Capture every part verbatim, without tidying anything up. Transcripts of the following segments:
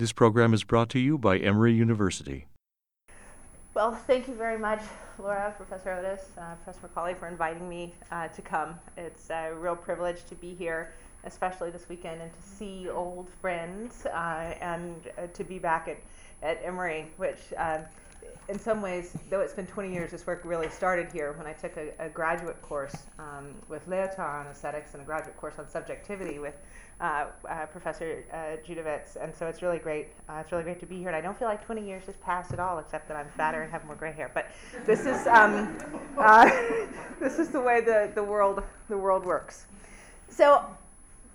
This program is brought to you by Emory University. Well, thank you very much, Laura, Professor Otis, uh, Professor McCauley, for inviting me uh, to come. It's a real privilege to be here, especially this weekend, and to see old friends uh, and uh, to be back at, at Emory, which uh, in some ways, though it's been twenty years, this work really started here when I took a, a graduate course um, with Lyotard on aesthetics and a graduate course on subjectivity with uh, uh, Professor uh, Judavitz. And so it's really great. Uh, it's really great to be here. And I don't feel like twenty years has passed at all, except that I'm fatter and have more gray hair. But this is um, uh, this is the way the, the world the world works. So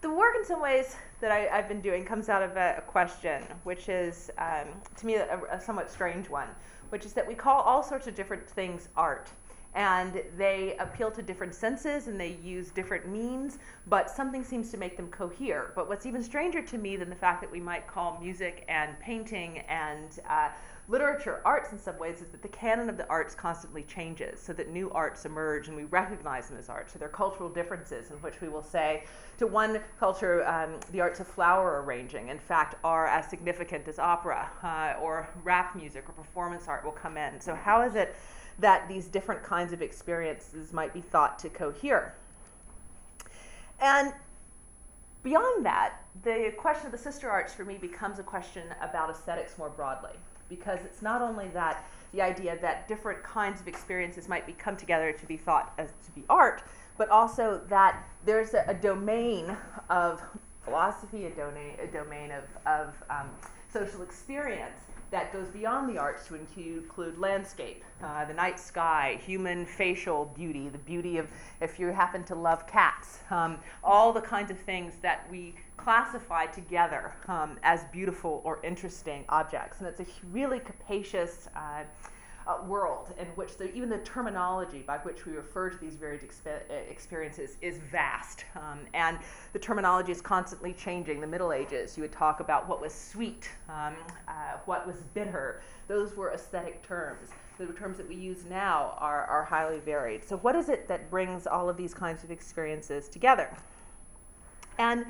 the work, in some ways, that I, I've been doing comes out of a, a question, which is, um, to me, a, a somewhat strange one, which is that we call all sorts of different things art, and they appeal to different senses, and they use different means, but something seems to make them cohere. But what's even stranger to me than the fact that we might call music and painting and uh, literature arts in some ways is that the canon of the arts constantly changes, so that new arts emerge, and we recognize them as art. So there are cultural differences in which we will say, to one culture, um, the arts of flower arranging, in fact, are as significant as opera, uh, or rap music, or performance art will come in. So how is it that these different kinds of experiences might be thought to cohere? And beyond that, the question of the sister arts for me becomes a question about aesthetics more broadly, because it's not only that the idea that different kinds of experiences might be come together to be thought as to be art, but also that there's a, a domain of philosophy, a, dona- a domain of, of um, social experience that goes beyond the arts to include landscape, uh, the night sky, human facial beauty, the beauty of, if you happen to love cats, um, all the kinds of things that we classify together um, as beautiful or interesting objects. And it's a really capacious uh, uh, world in which the, even the terminology by which we refer to these varied exp- experiences is vast. Um, and the terminology is constantly changing. The Middle Ages, you would talk about what was sweet, um, uh, what was bitter. Those were aesthetic terms. The terms that we use now are, are highly varied. So what is it that brings all of these kinds of experiences together? And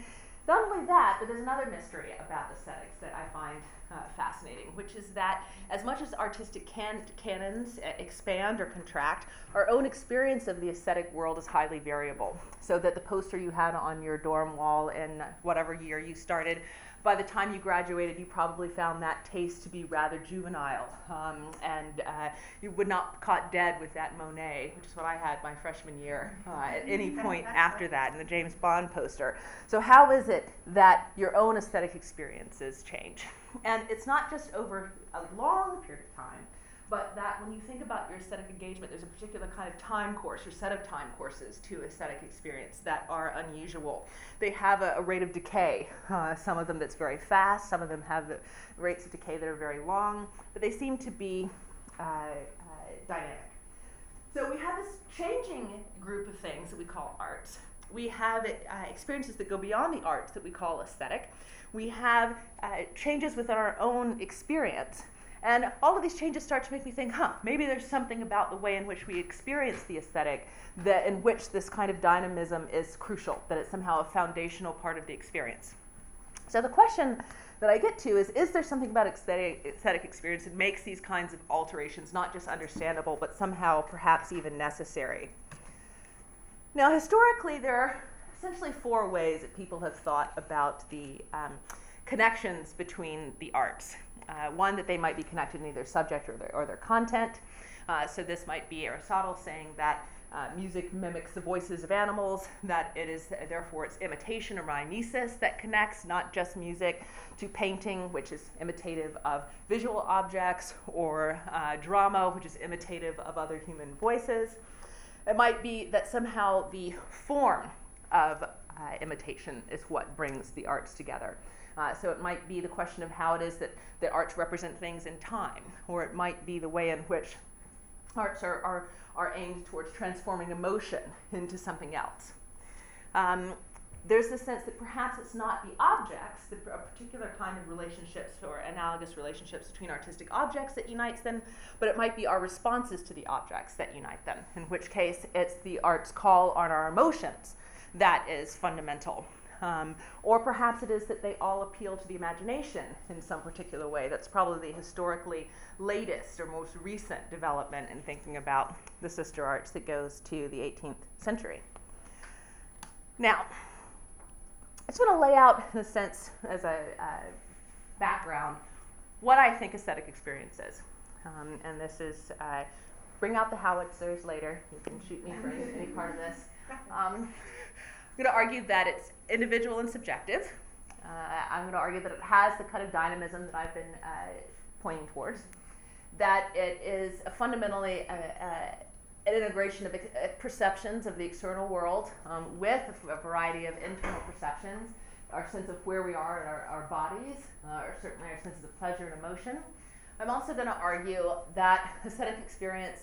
not only that, but there's another mystery about aesthetics that I find uh, fascinating, which is that as much as artistic can- canons uh, expand or contract, our own experience of the aesthetic world is highly variable. So that the poster you had on your dorm wall in whatever year you started, by the time you graduated, you probably found that taste to be rather juvenile, um, and uh, you would not caught dead with that Monet, which is what I had my freshman year, uh, at any point after that, in the James Bond poster. So how is it that your own aesthetic experiences change? And it's not just over a long period of time, but that when you think about your aesthetic engagement, there's a particular kind of time course or set of time courses to aesthetic experience that are unusual. They have a, a rate of decay, uh, some of them that's very fast, some of them have the rates of decay that are very long, but they seem to be uh, uh, dynamic. So we have this changing group of things that we call arts. We have uh, experiences that go beyond the arts that we call aesthetic. We have uh, changes within our own experience. And all of these changes start to make me think, huh, maybe there's something about the way in which we experience the aesthetic that in which this kind of dynamism is crucial, that it's somehow a foundational part of the experience. So the question that I get to is, is there something about aesthetic, aesthetic experience that makes these kinds of alterations not just understandable, but somehow perhaps even necessary? Now, historically, there are essentially four ways that people have thought about the um, connections between the arts. Uh, one, that they might be connected in either subject or their, or their content. Uh, so this might be Aristotle saying that uh, music mimics the voices of animals, that it is, uh, therefore, it's imitation or mimesis that connects not just music to painting, which is imitative of visual objects, or uh, drama, which is imitative of other human voices. It might be that somehow the form of uh, imitation is what brings the arts together. Uh, so it might be the question of how it is that, that arts represent things in time, or it might be the way in which arts are, are, are aimed towards transforming emotion into something else. Um, there's the sense that perhaps it's not the objects, the, a particular kind of relationships or analogous relationships between artistic objects that unites them, but it might be our responses to the objects that unite them, in which case it's the art's call on our emotions that is fundamental. Um, or perhaps it is that they all appeal to the imagination in some particular way. That's probably the historically latest or most recent development in thinking about the sister arts that goes to the eighteenth century. Now, I just want to lay out, in a sense, as a uh, background, what I think aesthetic experience is. Um, and this is, uh, bring out the howitzers later. You can shoot me for any part of this. Um, I'm going to argue that it's individual and subjective. Uh, I'm going to argue that it has the kind of dynamism that I've been uh, pointing towards. That it is a fundamentally a, a, an integration of ex- perceptions of the external world um, with a variety of internal perceptions, our sense of where we are in our, our bodies, uh, or certainly our senses of pleasure and emotion. I'm also going to argue that aesthetic experience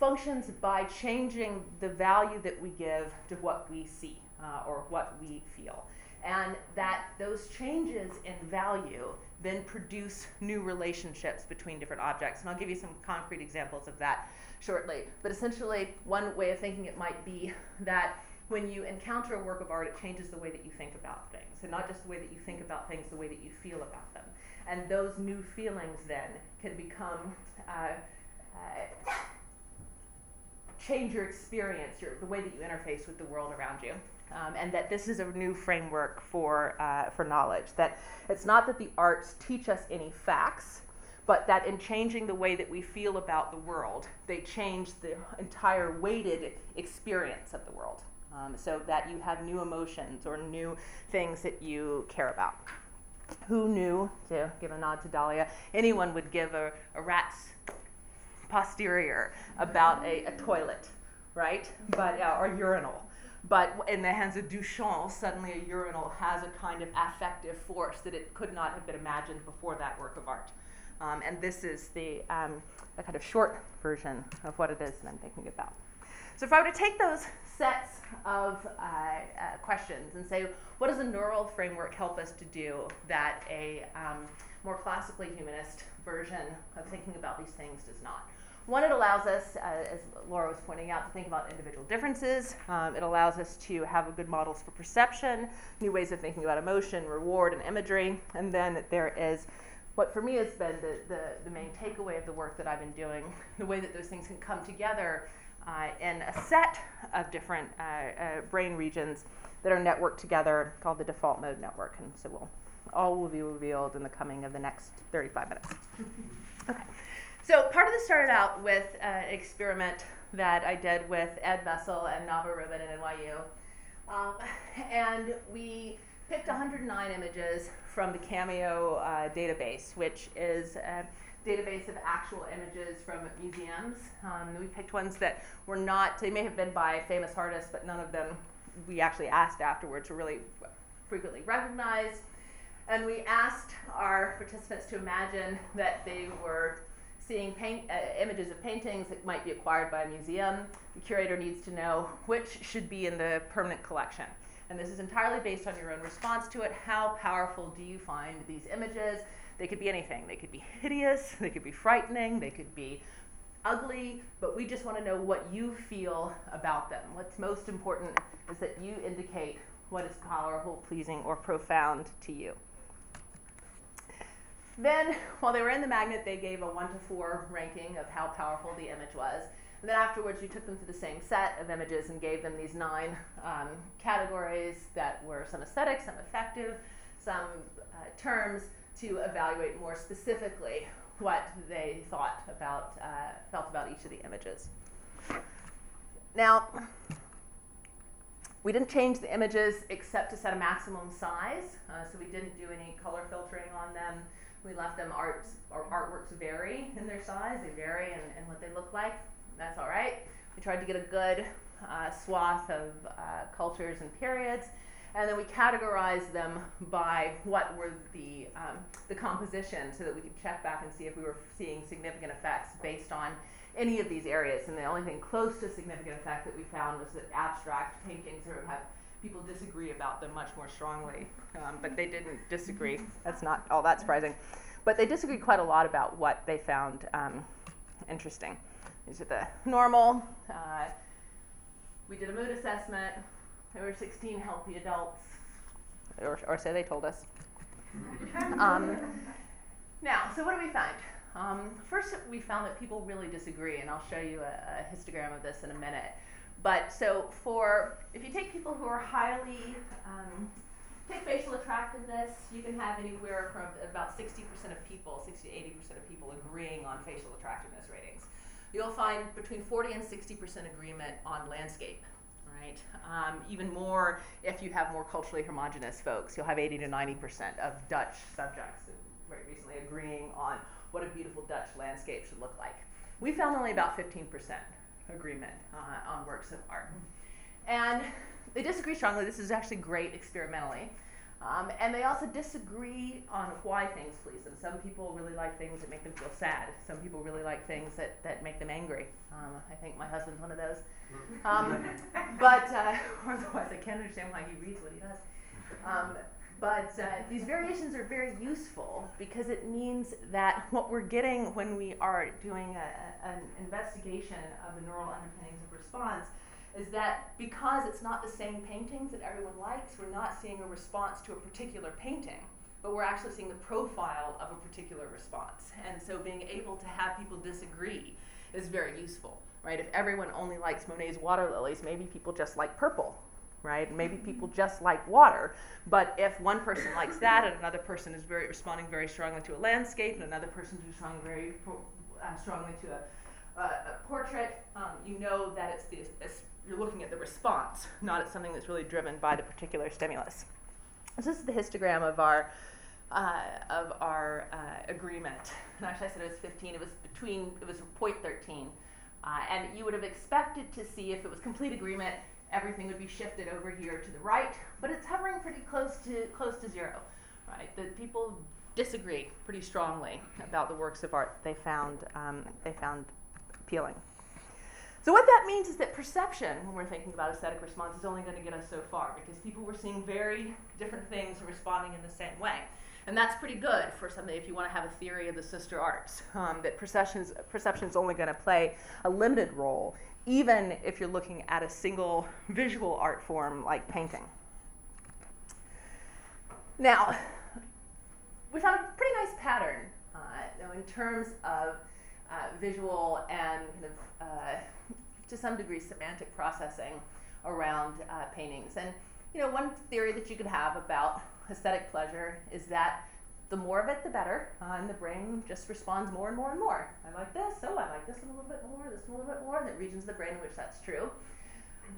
functions by changing the value that we give to what we see uh, or what we feel. And that those changes in value then produce new relationships between different objects. And I'll give you some concrete examples of that shortly. But essentially, one way of thinking it might be that when you encounter a work of art, it changes the way that you think about things. And not just the way that you think about things, the way that you feel about them. And those new feelings then can become uh, uh, change your experience, your, the way that you interface with the world around you, um, and that this is a new framework for uh, for knowledge. That it's not that the arts teach us any facts, but that in changing the way that we feel about the world, they change the entire weighted experience of the world, um, so that you have new emotions or new things that you care about. Who knew, to give a nod to Dahlia, anyone would give a, a rat's posterior about a, a toilet, right? But uh, or urinal. But in the hands of Duchamp, suddenly a urinal has a kind of affective force that it could not have been imagined before that work of art. Um, and this is the, um, the kind of short version of what it is that I'm thinking about. So if I were to take those sets of uh, uh, questions and say, what does a neural framework help us to do that a um, more classically humanist version of thinking about these things does not? One, it allows us, uh, as Laura was pointing out, to think about individual differences. Um, it allows us to have good models for perception, new ways of thinking about emotion, reward, and imagery. And then there is what for me has been the, the, the main takeaway of the work that I've been doing, the way that those things can come together Uh, in a set of different uh, uh, brain regions that are networked together called the default mode network. And so we'll, all will be revealed in the coming of the next thirty-five minutes. Okay. So part of this started out with uh, an experiment that I did with Ed Bessel and Nava Rubin at N Y U. Um, and we picked one hundred nine images from the Cameo uh, database, which is uh, database of actual images from museums. Um, we picked ones that were not, they may have been by famous artists, but none of them we actually asked afterwards were really frequently recognized. And we asked our participants to imagine that they were seeing paint, uh, images of paintings that might be acquired by a museum. The curator needs to know which should be in the permanent collection. And this is entirely based on your own response to it. How powerful do you find these images? They could be anything. They could be hideous, they could be frightening, they could be ugly, but we just want to know what you feel about them. What's most important is that you indicate what is powerful, pleasing, or profound to you. Then, while they were in the magnet, they gave a one to four ranking of how powerful the image was. And then afterwards, we took them through the same set of images and gave them these nine um, categories that were some aesthetic, some affective, some uh, terms, to evaluate more specifically what they thought about, uh, felt about each of the images. Now, we didn't change the images except to set a maximum size, uh, so we didn't do any color filtering on them. We left them arts, or artworks vary in their size, they vary in, in what they look like, that's all right. We tried to get a good uh, swath of uh, cultures and periods. And then we categorized them by what were the um, the composition, so that we could check back and see if we were seeing significant effects based on any of these areas. And the only thing close to significant effect that we found was that abstract paintings sort of have people disagree about them much more strongly. Um, but they didn't disagree. That's not all that surprising. But they disagreed quite a lot about what they found um, interesting. These are the normal. Uh, we did a mood assessment. There were sixteen healthy adults, or, or so they told us. Um, now, so what do we find? Um, first, we found that people really disagree, and I'll show you a, a histogram of this in a minute. But so for, if you take people who are highly, um, take facial attractiveness, you can have anywhere from about sixty percent of people, sixty to eighty percent of people agreeing on facial attractiveness ratings. You'll find between forty and sixty percent agreement on landscape, right? Um, even more if you have more culturally homogenous folks. You'll have eighty to ninety percent of Dutch subjects very recently agreeing on what a beautiful Dutch landscape should look like. We found only about fifteen percent agreement uh, on works of art. And they disagree strongly. This is actually great experimentally. Um, and they also disagree on why things please them. Some people really like things that make them feel sad. Some people really like things that, that make them angry. Um, I think my husband's one of those. Um, but uh, otherwise, I can't understand why he reads what he does. Um, but uh, these variations are very useful because it means that what we're getting when we are doing a, an investigation of the neural underpinnings of response is that because it's not the same paintings that everyone likes, we're not seeing a response to a particular painting, but we're actually seeing the profile of a particular response. And so being able to have people disagree is very useful, right? If everyone only likes Monet's water lilies, maybe people just like purple, right? Maybe people just like water. But if one person likes that and another person is very responding very strongly to a landscape and another person who's responding very uh, strongly to a, a, a portrait, um, you know that it's the it's you're looking at the response, not at something that's really driven by the particular stimulus. So this is the histogram of our uh, of our uh, agreement. And actually, I said it was fifteen. It was between. It was zero point one three, uh, and you would have expected to see if it was complete agreement, everything would be shifted over here to the right. But it's hovering pretty close to close to zero, right? The people disagree pretty strongly about the works of art they found um, they found appealing. So what that means is that perception, when we're thinking about aesthetic response, is only going to get us so far because people were seeing very different things and responding in the same way. And that's pretty good for something if you want to have a theory of the sister arts, um, that perception's, perception's only going to play a limited role, even if you're looking at a single visual art form like painting. Now, we found a pretty nice pattern uh, in terms of Uh, visual and kind of, uh, to some degree, semantic processing around uh, paintings. And you know, one theory that you could have about aesthetic pleasure is that the more of it, the better, uh, and the brain just responds more and more and more. I like this, so I like this one a little bit more, this one a little bit more, and the regions of the brain in which that's true.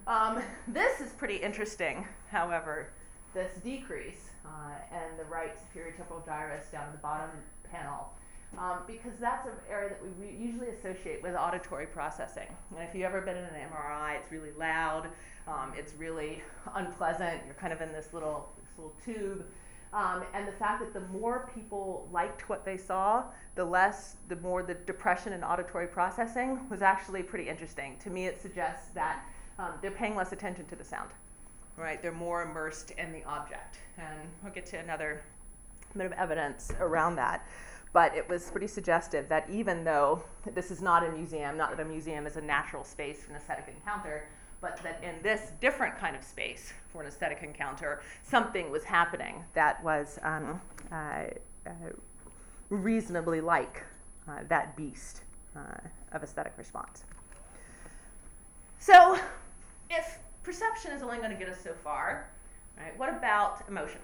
Um, this is pretty interesting, however, this decrease uh, and the right superior temporal gyrus down at the bottom panel. Um, because that's an area that we re- usually associate with auditory processing. And if you've ever been in an M R I, it's really loud, um, it's really unpleasant, you're kind of in this little, this little tube. Um, and the fact that the more people liked what they saw, the less, the more the depression in auditory processing was actually pretty interesting. To me, it suggests that um, they're paying less attention to the sound, right? They're more immersed in the object. And we'll get to another bit of evidence around that. But it was pretty suggestive that even though this is not a museum, not that a museum is a natural space for an aesthetic encounter, but that in this different kind of space for an aesthetic encounter, something was happening that was um, uh, uh, reasonably like uh, that beast uh, of aesthetic response. So if perception is only going to get us so far, right, what about emotion?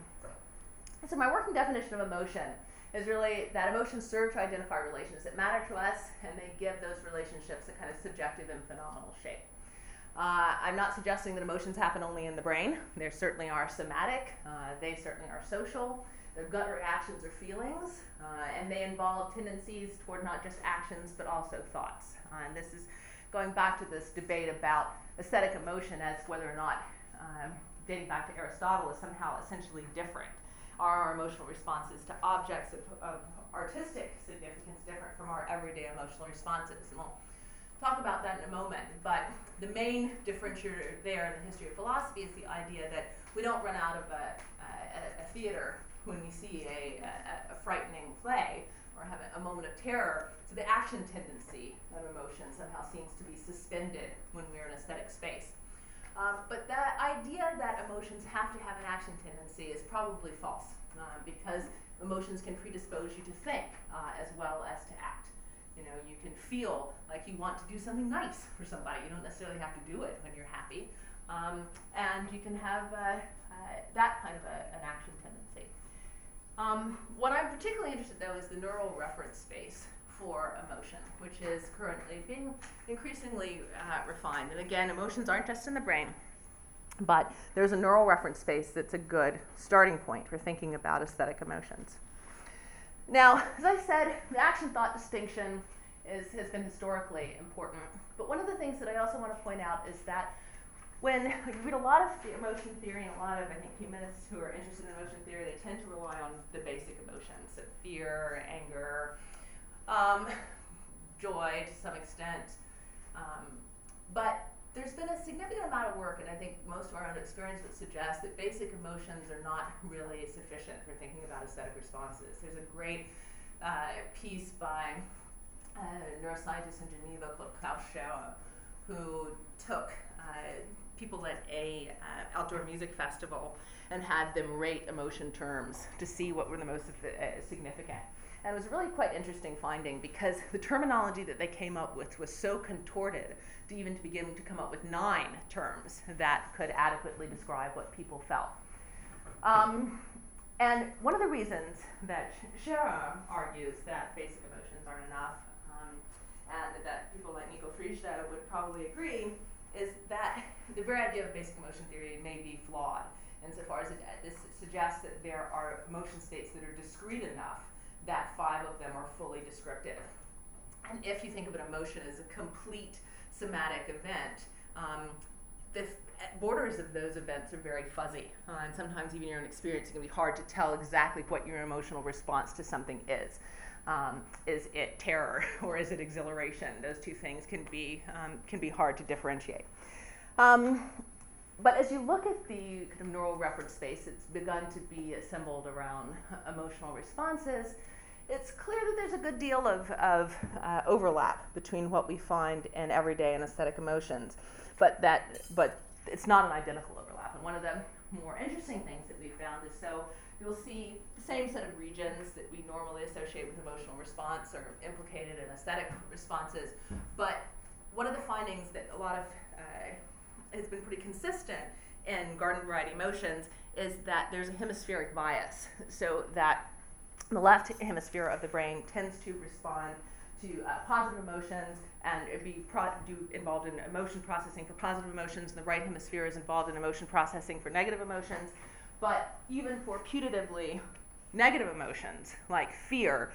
So my working definition of emotion is really that emotions serve to identify relations that matter to us, and they give those relationships a kind of subjective and phenomenal shape. Uh, I'm not suggesting that emotions happen only in the brain. They certainly are somatic. Uh, they certainly are social. They're gut reactions or feelings, uh, and they involve tendencies toward not just actions, but also thoughts. Uh, and this is going back to this debate about aesthetic emotion as whether or not, um, dating back to Aristotle, is somehow essentially different. Are our emotional responses to objects of, of artistic significance different from our everyday emotional responses? And we'll talk about that in a moment. But the main differentiator there in the history of philosophy is the idea that we don't run out of a, a, a theater when we see a, a, a frightening play or have a, a moment of terror. So the action tendency of emotion somehow seems to be suspended when we're in aesthetic space. Um, but that idea that emotions have to have an action tendency is probably false, uh, because emotions can predispose you to think uh, as well as to act. You know, you can feel like you want to do something nice for somebody. You don't necessarily have to do it when you're happy. Um, and you can have uh, uh, that kind of a, an action tendency. Um, what I'm particularly interested, though, is the neural reference space for emotion, which is currently being increasingly uh, refined. And again, emotions aren't just in the brain, but there's a neural reference space that's a good starting point for thinking about aesthetic emotions. Now, as I said, the action-thought distinction is, has been historically important. But one of the things that I also want to point out is that when you read a lot of the emotion theory, and a lot of, I think, humanists who are interested in emotion theory, they tend to rely on the basic emotions, so fear, anger, um, joy to some extent. Um, but there's been a significant amount of work, and I think most of our own experience would suggest that basic emotions are not really sufficient for thinking about aesthetic responses. There's a great uh, piece by a neuroscientist in Geneva called Klaus Scherer, who took uh, people at a uh, outdoor music festival and had them rate emotion terms to see what were the most uh, significant. And it was really quite interesting finding, because the terminology that they came up with was so contorted to even to begin to come up with nine terms that could adequately describe what people felt. Um, and one of the reasons that Scherer argues that basic emotions aren't enough, um, and that people like Nico Frijda would probably agree, is that the very idea of basic emotion theory may be flawed, insofar as it, this suggests that there are emotion states that are discrete enough that five of them are fully descriptive. And if you think of an emotion as a complete somatic event, um, the borders of those events are very fuzzy. Uh, and sometimes even your own experience, it can be hard to tell exactly what your emotional response to something is. Um, is it terror or is it exhilaration? Those two things can be, um, can be hard to differentiate. Um, But as you look at the kind of neural reference space, it's begun to be assembled around emotional responses. It's clear that there's a good deal of, of uh, overlap between what we find in everyday and aesthetic emotions, but that but it's not an identical overlap. And one of the more interesting things that we found is, so you'll see the same set of regions that we normally associate with emotional response are implicated in aesthetic responses. But one of the findings that a lot of uh, has been pretty consistent in garden variety emotions is that there's a hemispheric bias, so that the left hemisphere of the brain tends to respond to uh, positive emotions and be pro- do involved in emotion processing for positive emotions, and the right hemisphere is involved in emotion processing for negative emotions. But even for putatively negative emotions, like fear,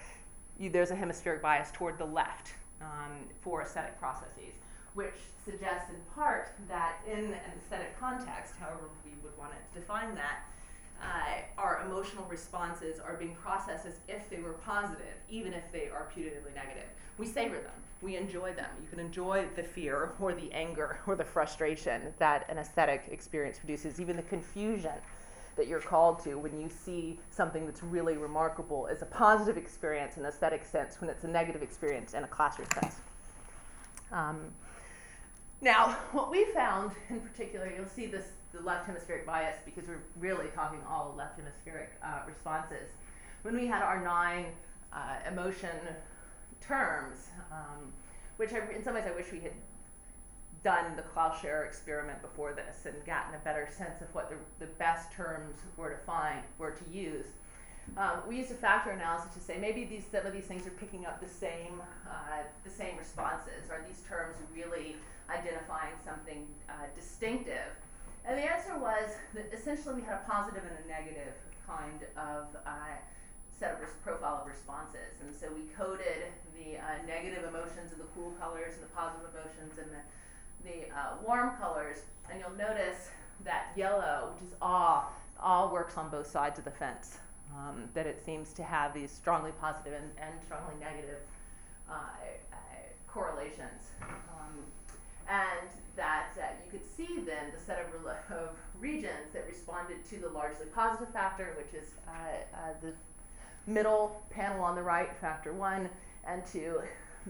you, there's a hemispheric bias toward the left um, for aesthetic processes, which suggests in part that in an aesthetic context, however we would want to define that, uh, our emotional responses are being processed as if they were positive, even if they are putatively negative. We savor them. We enjoy them. You can enjoy the fear or the anger or the frustration that an aesthetic experience produces, even the confusion that you're called to when you see something that's really remarkable is a positive experience in an aesthetic sense when it's a negative experience in a classroom sense. Um, Now, what we found in particular, you'll see this, the left hemispheric bias, because we're really talking all left hemispheric uh, responses. When we had our nine uh, emotion terms, um, which I, in some ways I wish we had done the Klaus Scherer experiment before this and gotten a better sense of what the, the best terms were to find, were to use. Um, we used a factor analysis to say maybe these, some of these things are picking up the same, uh, the same responses. Are these terms really identifying something uh, distinctive? And the answer was that essentially we had a positive and a negative kind of uh, set of res- profile of responses. And so we coded the uh, negative emotions and the cool colors and the positive emotions and the, the uh, warm colors. And you'll notice that yellow, which is awe, awe works on both sides of the fence. Um, that it seems to have these strongly positive and, and strongly negative uh, uh, correlations. Um, and that uh, you could see then the set of, re- of regions that responded to the largely positive factor, which is uh, uh, the middle panel on the right, factor one, and to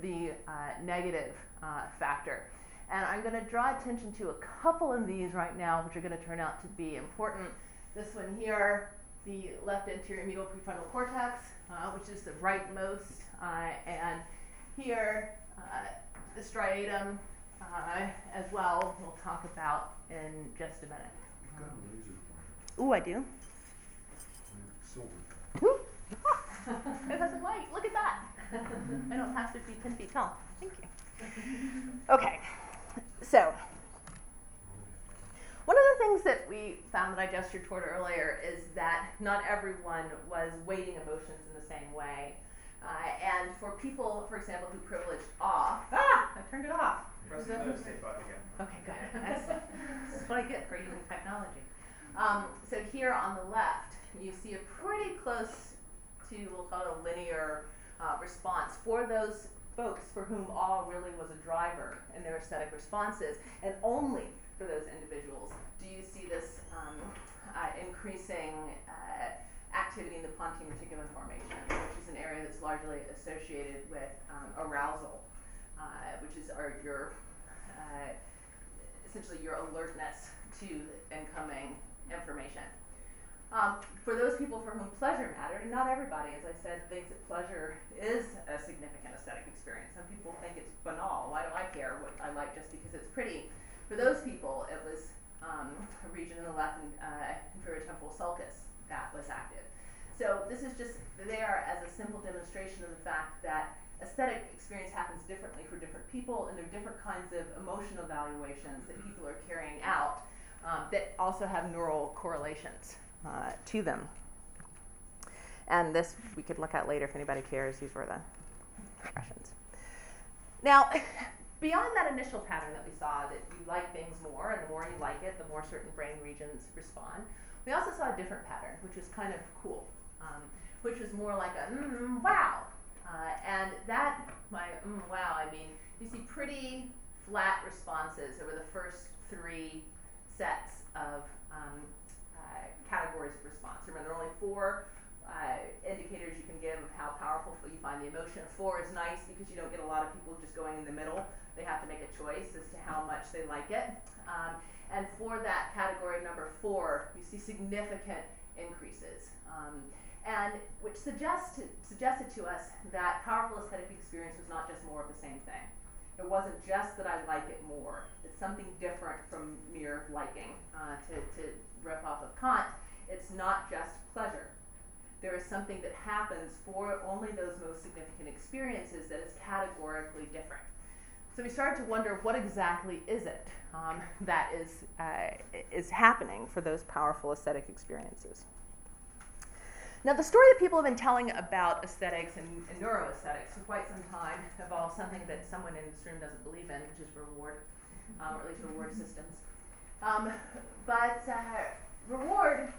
the uh, negative uh, factor. And I'm going to draw attention to a couple of these right now, which are going to turn out to be important. This one here, the left anterior medial prefrontal cortex, uh, which is the rightmost, uh, and here uh, the striatum uh, as well. We'll talk about in just a minute. Um, oh, I do. Silver. Ooh. It has a light. Look at that. I don't have to be ten feet tall. Thank you. Okay. So, one of the things that we found that I gestured toward earlier is that not everyone was weighting emotions in the same way. Uh, and for people, for example, who privileged awe, ah, I turned it off. Press the save button again. Okay, good. That's, that's what I get for using technology. Um, so here on the left, you see a pretty close to, we'll call it a linear uh, response for those folks for whom awe really was a driver in their aesthetic responses, and only for those individuals do you see this um, uh, increasing uh, activity in the pontine reticulum formation, which is an area that's largely associated with um, arousal, uh, which is our, your uh, essentially your alertness to incoming information. Um, for those people for whom pleasure mattered, and not everybody, as I said, thinks that pleasure is a significant aesthetic experience. Some people think it's banal. Why do I care what I like just because it's pretty? For those people, it was um, a region in the left uh, inferior temporal sulcus that was active. So this is just there as a simple demonstration of the fact that aesthetic experience happens differently for different people, and there are different kinds of emotional evaluations that people are carrying out um, that also have neural correlations Uh, to them. And this we could look at later if anybody cares. These were the expressions. Now, beyond that initial pattern that we saw, that you like things more, and the more you like it, the more certain brain regions respond, we also saw a different pattern, which was kind of cool, um, which was more like a mm, wow. Uh, and that, my mm, wow, I mean, you see pretty flat responses over the first three sets of um, categories of response. Remember, there are only four uh, indicators you can give of how powerful you find the emotion. Four is nice because you don't get a lot of people just going in the middle. They have to make a choice as to how much they like it. Um, and for that category number four, you see significant increases, um, and which suggests suggested to us that powerful aesthetic experience was not just more of the same thing. It wasn't just that I like it more. It's something different from mere liking. Uh, to, to rip off of Kant, it's not just pleasure. There is something that happens for only those most significant experiences that is categorically different. So we started to wonder, what exactly is it um, that is uh, is happening for those powerful aesthetic experiences? Now, the story that people have been telling about aesthetics and, and neuroaesthetics for quite some time involves something that someone in this room doesn't believe in, which is reward, um, or at least reward systems. Um, but uh, reward,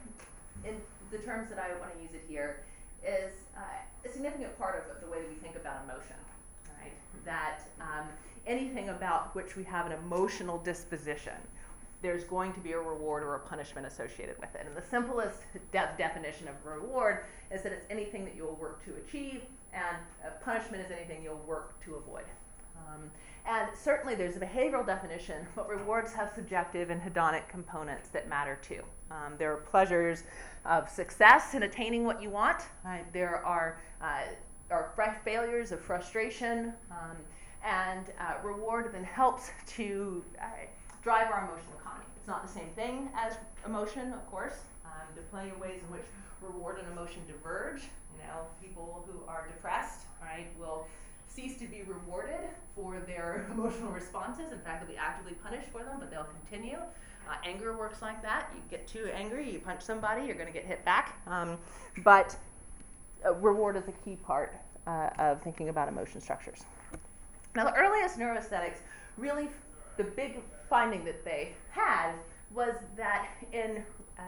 in the terms that I want to use it here, is uh, a significant part of the way that we think about emotion, right? That um, anything about which we have an emotional disposition, there's going to be a reward or a punishment associated with it. And the simplest de- definition of reward is that it's anything that you'll work to achieve, and a punishment is anything you'll work to avoid. Um, and certainly there's a behavioral definition, but rewards have subjective and hedonic components that matter too. Um, there are pleasures of success in attaining what you want. Right? There are, uh, are f- failures of frustration, um, and uh, reward then helps to uh, drive our emotional economy. It's not the same thing as emotion, of course. Um, there are plenty of ways in which reward and emotion diverge. You know, people who are depressed, right, will cease to be rewarded for their emotional responses. In fact, they'll be actively punished for them, but they'll continue. Uh, anger works like that. You get too angry, you punch somebody, you're going to get hit back. Um, but uh, reward is a key part uh, of thinking about emotion structures. Now, the earliest neuroaesthetics, really the big finding that they had was that in uh,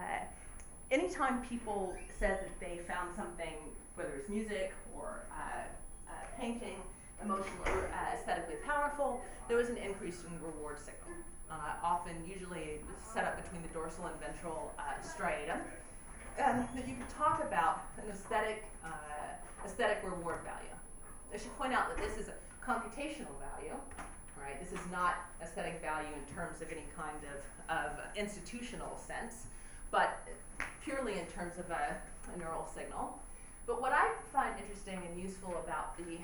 any time people said that they found something, whether it's music or uh, Uh, painting, emotionally or uh, aesthetically powerful, there was an increase in reward signal, uh, often usually set up between the dorsal and ventral uh, striatum, um, that you could talk about an aesthetic uh, aesthetic reward value. I should point out that this is a computational value, right? This is not aesthetic value in terms of any kind of, of institutional sense, but purely in terms of a, a neural signal. But what I find interesting and useful about the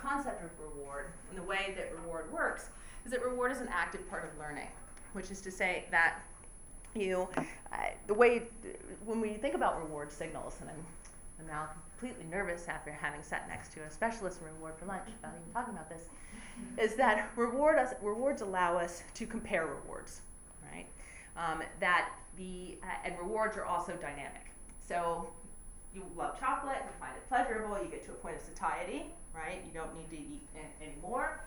concept of reward and the way that reward works is that reward is an active part of learning, which is to say that you, uh, the way, when we think about reward signals, and I'm, I'm now completely nervous after having sat next to a specialist in reward for lunch about even talking about this, is that reward us, rewards allow us to compare rewards, right? Um, that the, uh, and rewards are also dynamic. So you love chocolate, you find it pleasurable, you get to a point of satiety, right? You don't need to eat in, anymore.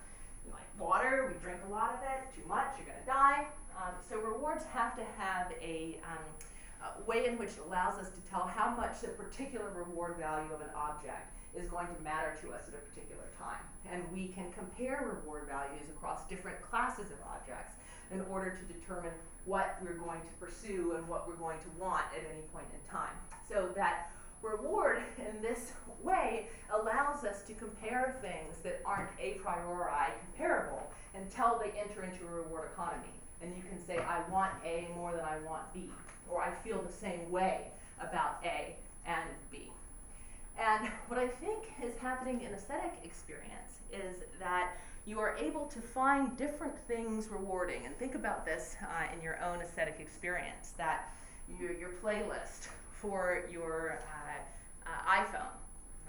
You like water, we drink a lot of it, too much, you're gonna die. Um, so rewards have to have a, um, a way in which it allows us to tell how much the particular reward value of an object is going to matter to us at a particular time. And we can compare reward values across different classes of objects in order to determine what we're going to pursue and what we're going to want at any point in time. So that reward in this way allows us to compare things that aren't a priori comparable until they enter into a reward economy. And you can say, I want A more than I want B, or I feel the same way about A and B. And what I think is happening in aesthetic experience is that you are able to find different things rewarding. And think about this uh, in your own aesthetic experience, that your, your playlist for your uh, uh, iPhone,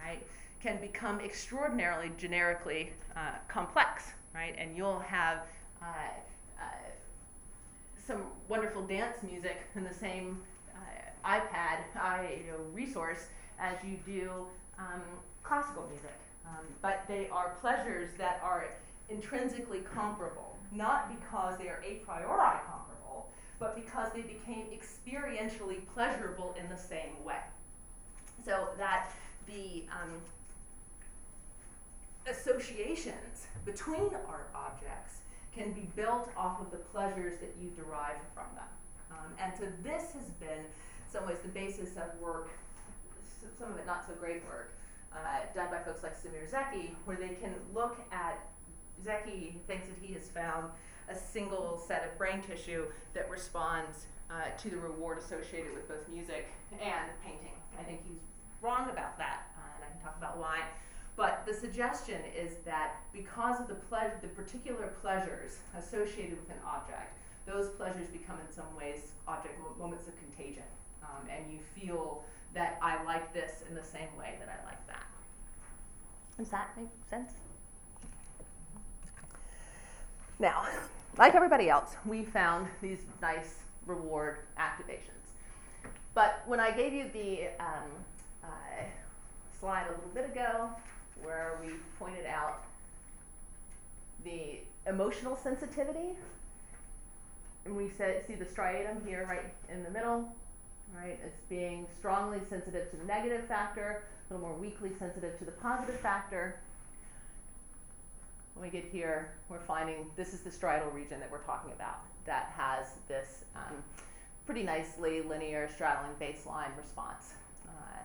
right, can become extraordinarily generically uh, complex, right? And you'll have uh, uh, some wonderful dance music in the same uh, iPad uh, you know, resource as you do um, classical music. Um, but they are pleasures that are intrinsically comparable, not because they are a priori comparable, but because they became experientially pleasurable in the same way. So that the um, associations between art objects can be built off of the pleasures that you derive from them. Um, and so this has been, in some ways, the basis of work, some of it not so great work, Uh, done by folks like Semir Zeki, where they can look at, Zeki thinks that he has found a single set of brain tissue that responds uh, to the reward associated with both music and painting. I think he's wrong about that, uh, and I can talk about why. But the suggestion is that because of the, ple- the particular pleasures associated with an object, those pleasures become in some ways object moments of contagion, um, and you feel that I like this in the same way that I like that. Does that make sense? Now, like everybody else, we found these nice reward activations. But when I gave you the um, uh, slide a little bit ago, where we pointed out the emotional sensitivity, and we said, see the striatum here right in the middle, right, it's being strongly sensitive to the negative factor, a little more weakly sensitive to the positive factor. When we get here, we're finding this is the striatal region that we're talking about that has this um, pretty nicely linear straddling baseline response. Uh,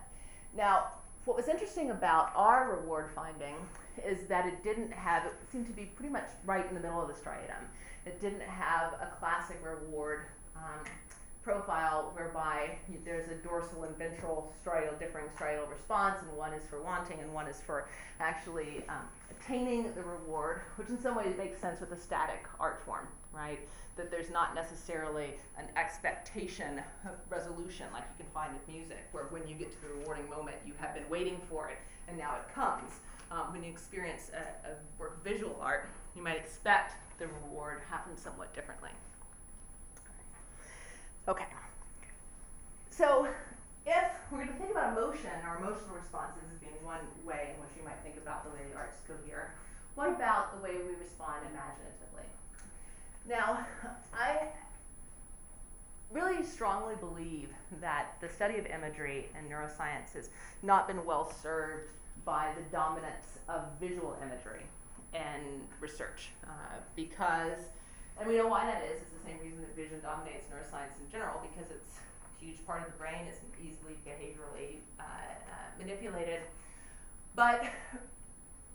now, what was interesting about our reward finding is that it didn't have, it seemed to be pretty much right in the middle of the striatum. It didn't have a classic reward um, profile whereby there's a dorsal and ventral striatal, differing striatal response, and one is for wanting and one is for actually um, attaining the reward, which in some ways makes sense with a static art form, right? That there's not necessarily an expectation of resolution like you can find with music, where when you get to the rewarding moment, you have been waiting for it, and now it comes. Um, when you experience a, a work of visual art, you might expect the reward happens somewhat differently. Okay, so if we're going to think about emotion or emotional responses as being one way in which you might think about the way the arts go here, what about the way we respond imaginatively? Now, I really strongly believe that the study of imagery in neuroscience has not been well served by the dominance of visual imagery in research uh, because and we know why that is. It's the same reason that vision dominates neuroscience in general, because it's a huge part of the brain. It's easily behaviorally uh, uh, manipulated. But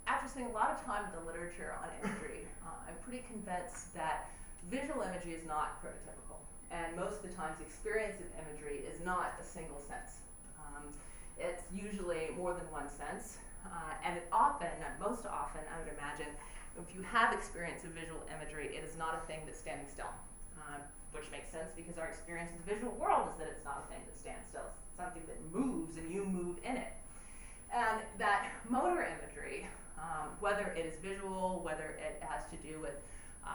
after spending a lot of time in the literature on imagery. Uh, I'm pretty convinced that visual imagery is not prototypical, and most of the times the experience of imagery is not a single sense. Um, it's usually more than one sense, uh, and it often, most often, I would imagine, if you have experience of visual imagery, it is not a thing that's standing still, uh, which makes sense because our experience of the visual world is that it's not a thing that stands still. It's something that moves, and you move in it. And that motor imagery, um, whether it is visual, whether it has to do with uh,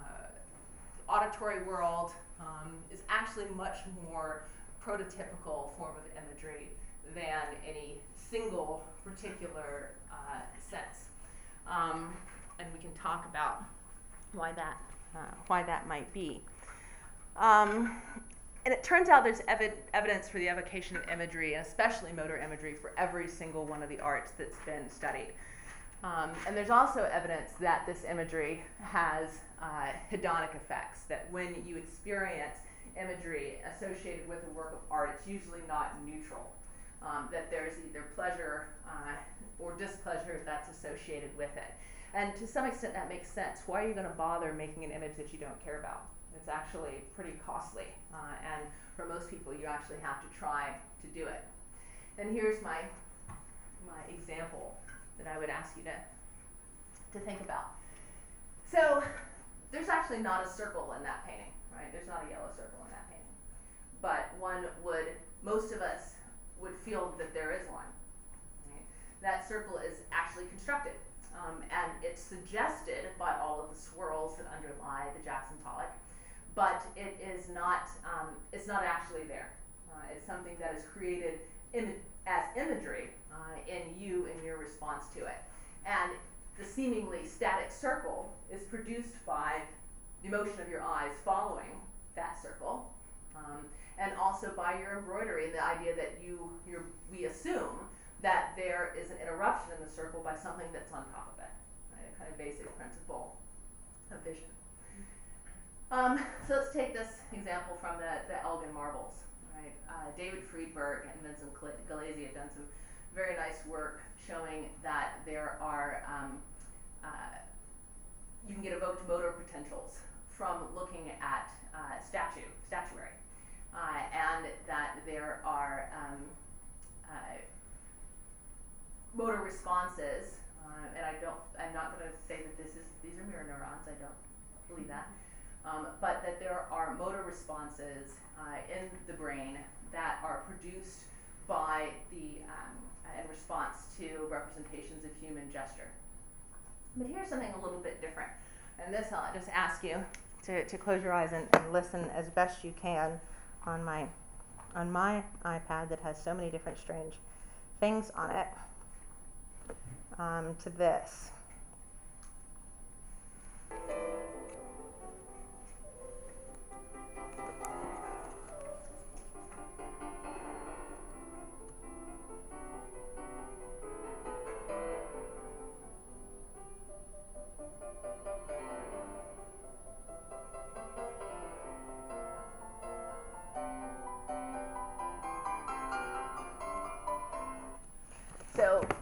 uh, auditory world, um, is actually much more prototypical form of imagery than any single particular uh, sense. Um, and we can talk about why that uh, why that might be. Um, And it turns out there's evi- evidence for the evocation of imagery, and especially motor imagery, for every single one of the arts that's been studied. Um, and there's also evidence that this imagery has uh, hedonic effects, that when you experience imagery associated with a work of art, it's usually not neutral, um, that there's either pleasure uh, or displeasure that's associated with it. And to some extent, that makes sense. Why are you going to bother making an image that you don't care about? It's actually pretty costly, uh, and for most people, you actually have to try to do it. And here's my my example that I would ask you to to think about. So there's actually not a circle in that painting, right? There's not a yellow circle in that painting, but one would, most of us would feel that there is one. Right? That circle is actually constructed, um, and it's suggested by all of the swirls that underlie the Jackson Pollock. But it is not, um, it's not actually there. Uh, it's something that is created in, as imagery uh, in you and your response to it. And the seemingly static circle is produced by the motion of your eyes following that circle, um, and also by your embroidery, the idea that you, you're, we assume that there is an interruption in the circle by something that's on top of it, right? A kind of basic principle of vision. Um, so let's take this example from the, the Elgin Marbles. Right? Uh, David Friedberg and Vincent Galazzi have done some very nice work showing that there are, um, uh, you can get evoked motor potentials from looking at uh, statue, statuary, uh, and that there are um, uh, motor responses, uh, and I don't, I'm not going to say that this is, these are mirror neurons, I don't believe that. Um, but that there are motor responses uh, in the brain that are produced by the, um, in response to representations of human gesture. But here's something a little bit different. And this I'll just ask you to, to close your eyes and, and listen as best you can on my, on my iPad that has so many different strange things on it, um, to this.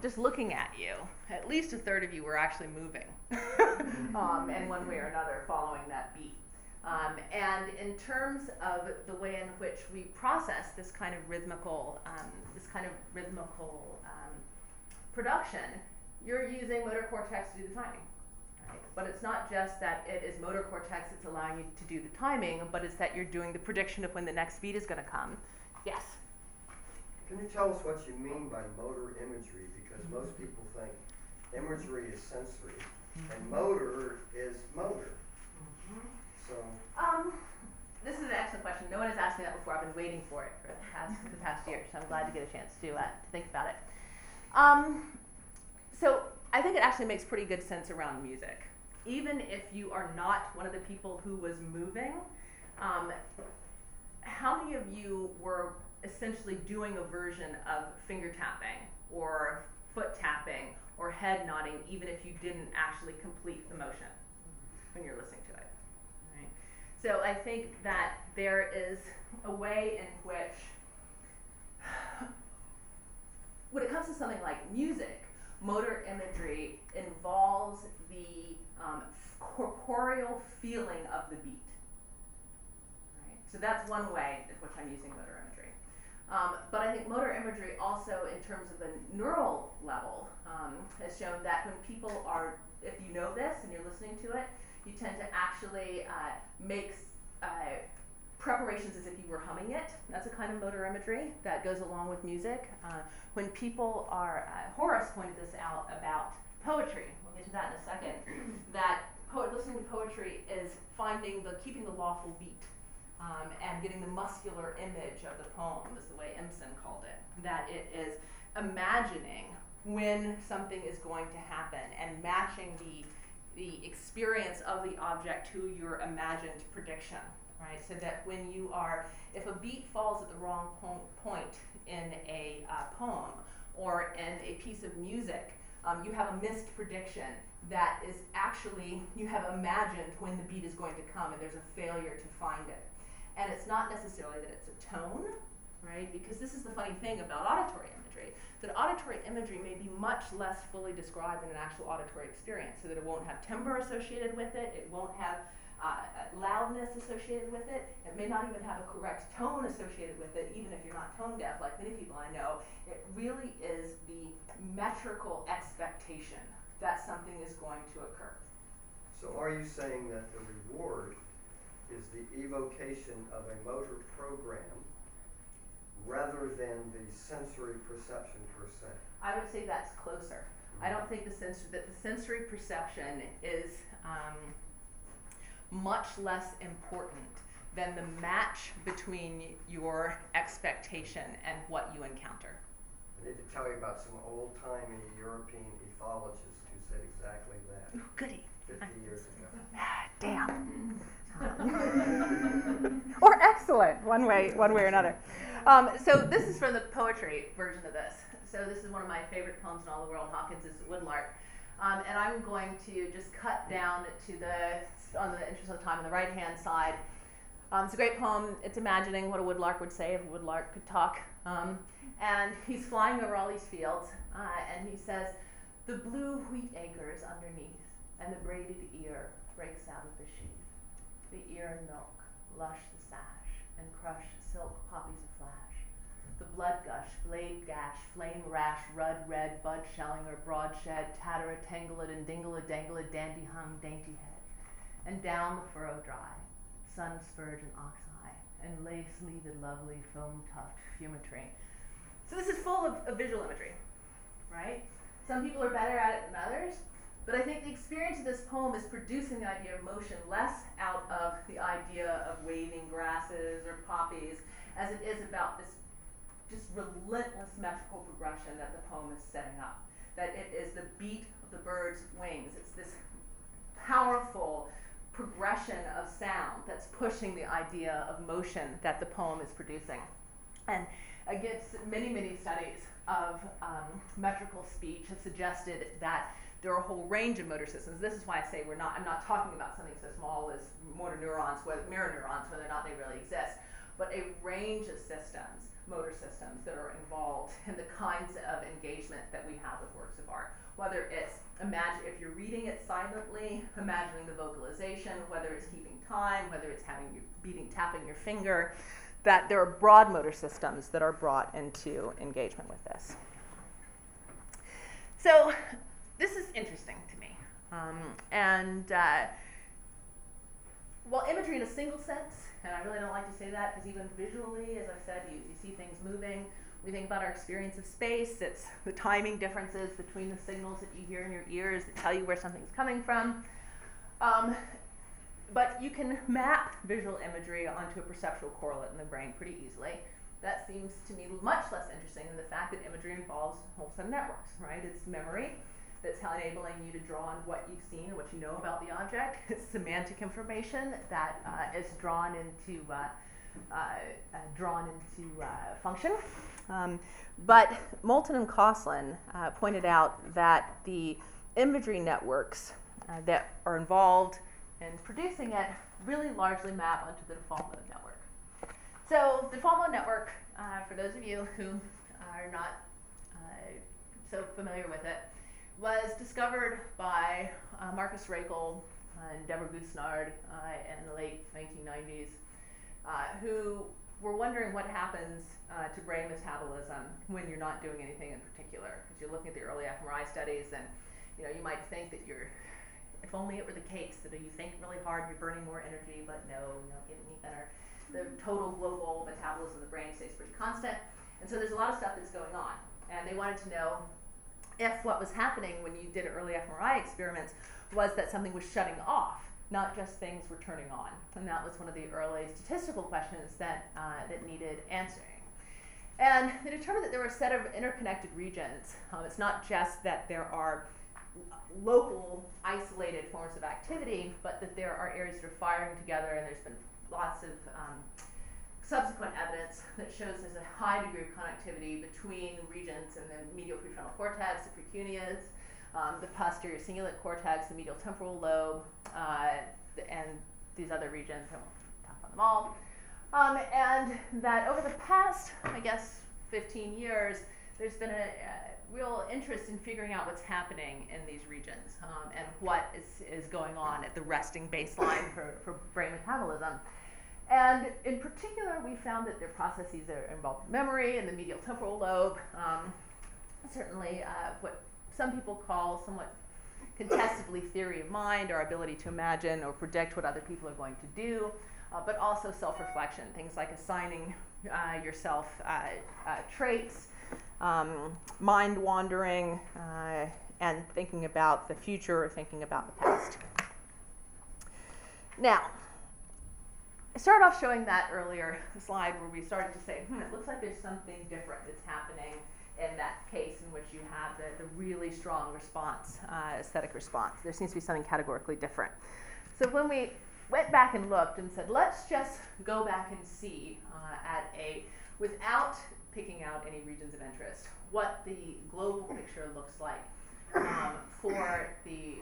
Just looking at you, at least a third of you were actually moving um, in one way or another following that beat. Um, and in terms of the way in which we process this kind of rhythmical, um, this kind of rhythmical um, production, you're using motor cortex to do the timing. Right? But it's not just that it is motor cortex that's allowing you to do the timing, but it's that you're doing the prediction of when the next beat is going to come. Yes? Can you tell us what you mean by motor imagery? Because most people think imagery is sensory, and motor is motor. So, um, this is an excellent question. No one has asked me that before. I've been waiting for it for the past, the past year, so I'm glad to get a chance to, uh, to think about it. Um, so I think it actually makes pretty good sense around music. Even if you are not one of the people who was moving, um, how many of you were essentially doing a version of finger tapping or foot tapping or head nodding, even if you didn't actually complete the motion when you're listening to it? Right? So I think that there is a way in which, when it comes to something like music, motor imagery involves the um, corporeal feeling of the beat. Right? So that's one way in which I'm using motor imagery. Um, but I think motor imagery also, in terms of the neural level, um, has shown that when people are, if you know this and you're listening to it, you tend to actually uh, make uh, preparations as if you were humming it. That's a kind of motor imagery that goes along with music. Uh, when people are, uh, Horace pointed this out about poetry, we'll get to that in a second, that po listening to poetry is finding the, keeping the lawful beat um, and getting the muscular image of the poem, is the way Empson called it, that it is imagining when something is going to happen and matching the, the experience of the object to your imagined prediction. Right, so that when you are, if a beat falls at the wrong po point in a uh, poem or in a piece of music, um, you have a missed prediction that is actually, you have imagined when the beat is going to come and there's a failure to find it. And it's not necessarily that it's a tone, right? Because this is the funny thing about auditory imagery, that auditory imagery may be much less fully described in an actual auditory experience, so that it won't have timbre associated with it, it won't have Uh, loudness associated with it. It may not even have a correct tone associated with it, even if you're not tone deaf, like many people I know. It really is the metrical expectation that something is going to occur. So are you saying that the reward is the evocation of a motor program rather than the sensory perception per se? I would say that's closer. Mm-hmm. I don't think the sens- that the sensory perception is um, much less important than the match between your expectation and what you encounter. I need to tell you about some old-timey European ethologists who said exactly that. Ooh, goody. fifty years ago. Damn. Or excellent, one way, one way or another. Um, so this is from the poetry version of this. So this is one of my favorite poems in all the world, Hopkins' Woodlark. Um, and I'm going to just cut down to the, on the interest of time, on the right-hand side. Um, it's a great poem. It's imagining what a woodlark would say if a woodlark could talk. Um, and he's flying over all these fields, uh, and he says, "The blue wheat acres underneath, and the braided ear breaks out of the sheath. The ear and milk lush the sash, and crush silk poppies aflash. The blood gush, blade gash, flame rash, rud red, bud shelling or broad shed, tatter a tangle it and dingle a dangle a dandy hung dainty head. And down the furrow dry, sun spurge and ox eye, and lace leaved lovely foam tuft fumitrine." So this is full of, of visual imagery, right? Some people are better at it than others, but I think the experience of this poem is producing the idea of motion less out of the idea of waving grasses or poppies as it is about this just relentless metrical progression that the poem is setting up. That it is the beat of the bird's wings. It's this powerful progression of sound that's pushing the idea of motion that the poem is producing. And against many, many studies of um, metrical speech have suggested that there are a whole range of motor systems. This is why I say we're not, I'm not talking about something so small as motor neurons, whether, mirror neurons, whether or not they really exist, but a range of systems, motor systems that are involved in the kinds of engagement that we have with works of art. Whether it's, imagine if you're reading it silently, imagining the vocalization, whether it's keeping time, whether it's having your beating, tapping your finger, that there are broad motor systems that are brought into engagement with this. So this is interesting to me. Um, and uh, while imagery in a single sense, and I really don't like to say that because even visually, as I've said, you, you see things moving. We think about our experience of space. It's the timing differences between the signals that you hear in your ears that tell you where something's coming from. Um, but you can map visual imagery onto a perceptual correlate in the brain pretty easily. That seems to me much less interesting than the fact that imagery involves whole set of networks, right? It's memory that's enabling you to draw on what you've seen and what you know about the object. It's semantic information that uh, is drawn into uh, uh, uh, drawn into uh, function. Um, but Moulton and Kosslyn uh, pointed out that the imagery networks uh, that are involved in producing it really largely map onto the default mode network. So the default mode network, uh, for those of you who are not uh, so familiar with it, was discovered by uh, Marcus Raichle and Deborah Gussnard uh, in the late nineteen nineties, uh, who were wondering what happens uh, to brain metabolism when you're not doing anything in particular. Because you're looking at the early fMRI studies, and you know you might think that you're, if only it were the case that you think really hard, you're burning more energy, but no, you're not getting any thinner. The total global metabolism of the brain stays pretty constant. And so there's a lot of stuff that's going on. And they wanted to know if what was happening when you did early fMRI experiments was that something was shutting off, not just things were turning on. And that was one of the early statistical questions that, uh, that needed answering. And they determined that there were a set of interconnected regions. Um, it's not just that there are local, isolated forms of activity, but that there are areas that are firing together, and there's been lots of um, subsequent evidence that shows there's a high degree of connectivity between regions in the medial prefrontal cortex, the precuneus, um, the posterior cingulate cortex, the medial temporal lobe, uh, and these other regions. I won't talk about them all. Um, and that over the past, I guess, fifteen years, there's been a, a real interest in figuring out what's happening in these regions um, and what is, is going on at the resting baseline for, for brain metabolism. And in particular, we found that their processes are involved in memory and the medial temporal lobe. Um, certainly, uh, what some people call somewhat contestably theory of mind, or ability to imagine or predict what other people are going to do, uh, but also self-reflection, things like assigning uh, yourself uh, uh, traits, um, mind wandering, uh, and thinking about the future or thinking about the past. Now, I started off showing that earlier slide where we started to say, hmm, it looks like there's something different that's happening in that case in which you have the, the really strong response, uh, aesthetic response. There seems to be something categorically different. So when we went back and looked and said, let's just go back and see uh, at a, without picking out any regions of interest, what the global picture looks like um, for the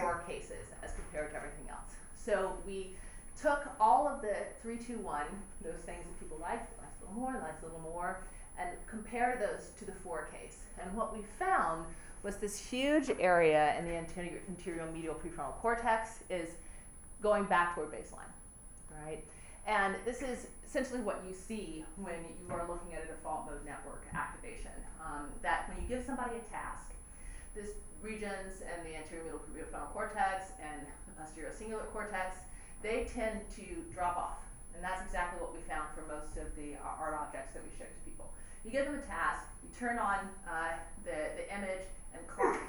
four cases as compared to everything else. So we took all of the three two one, those things that people like, likes a little more, likes a little more, and compare those to the four case. And what we found was this huge area in the anterior, anterior medial prefrontal cortex is going back toward baseline, right? And this is essentially what you see when you are looking at a default mode network activation, um, that when you give somebody a task, this regions and the anterior medial prefrontal cortex and the posterior cingulate cortex, they tend to drop off. And that's exactly what we found for most of the uh, art objects that we showed to people. You give them a task, you turn on uh, the, the image and clock.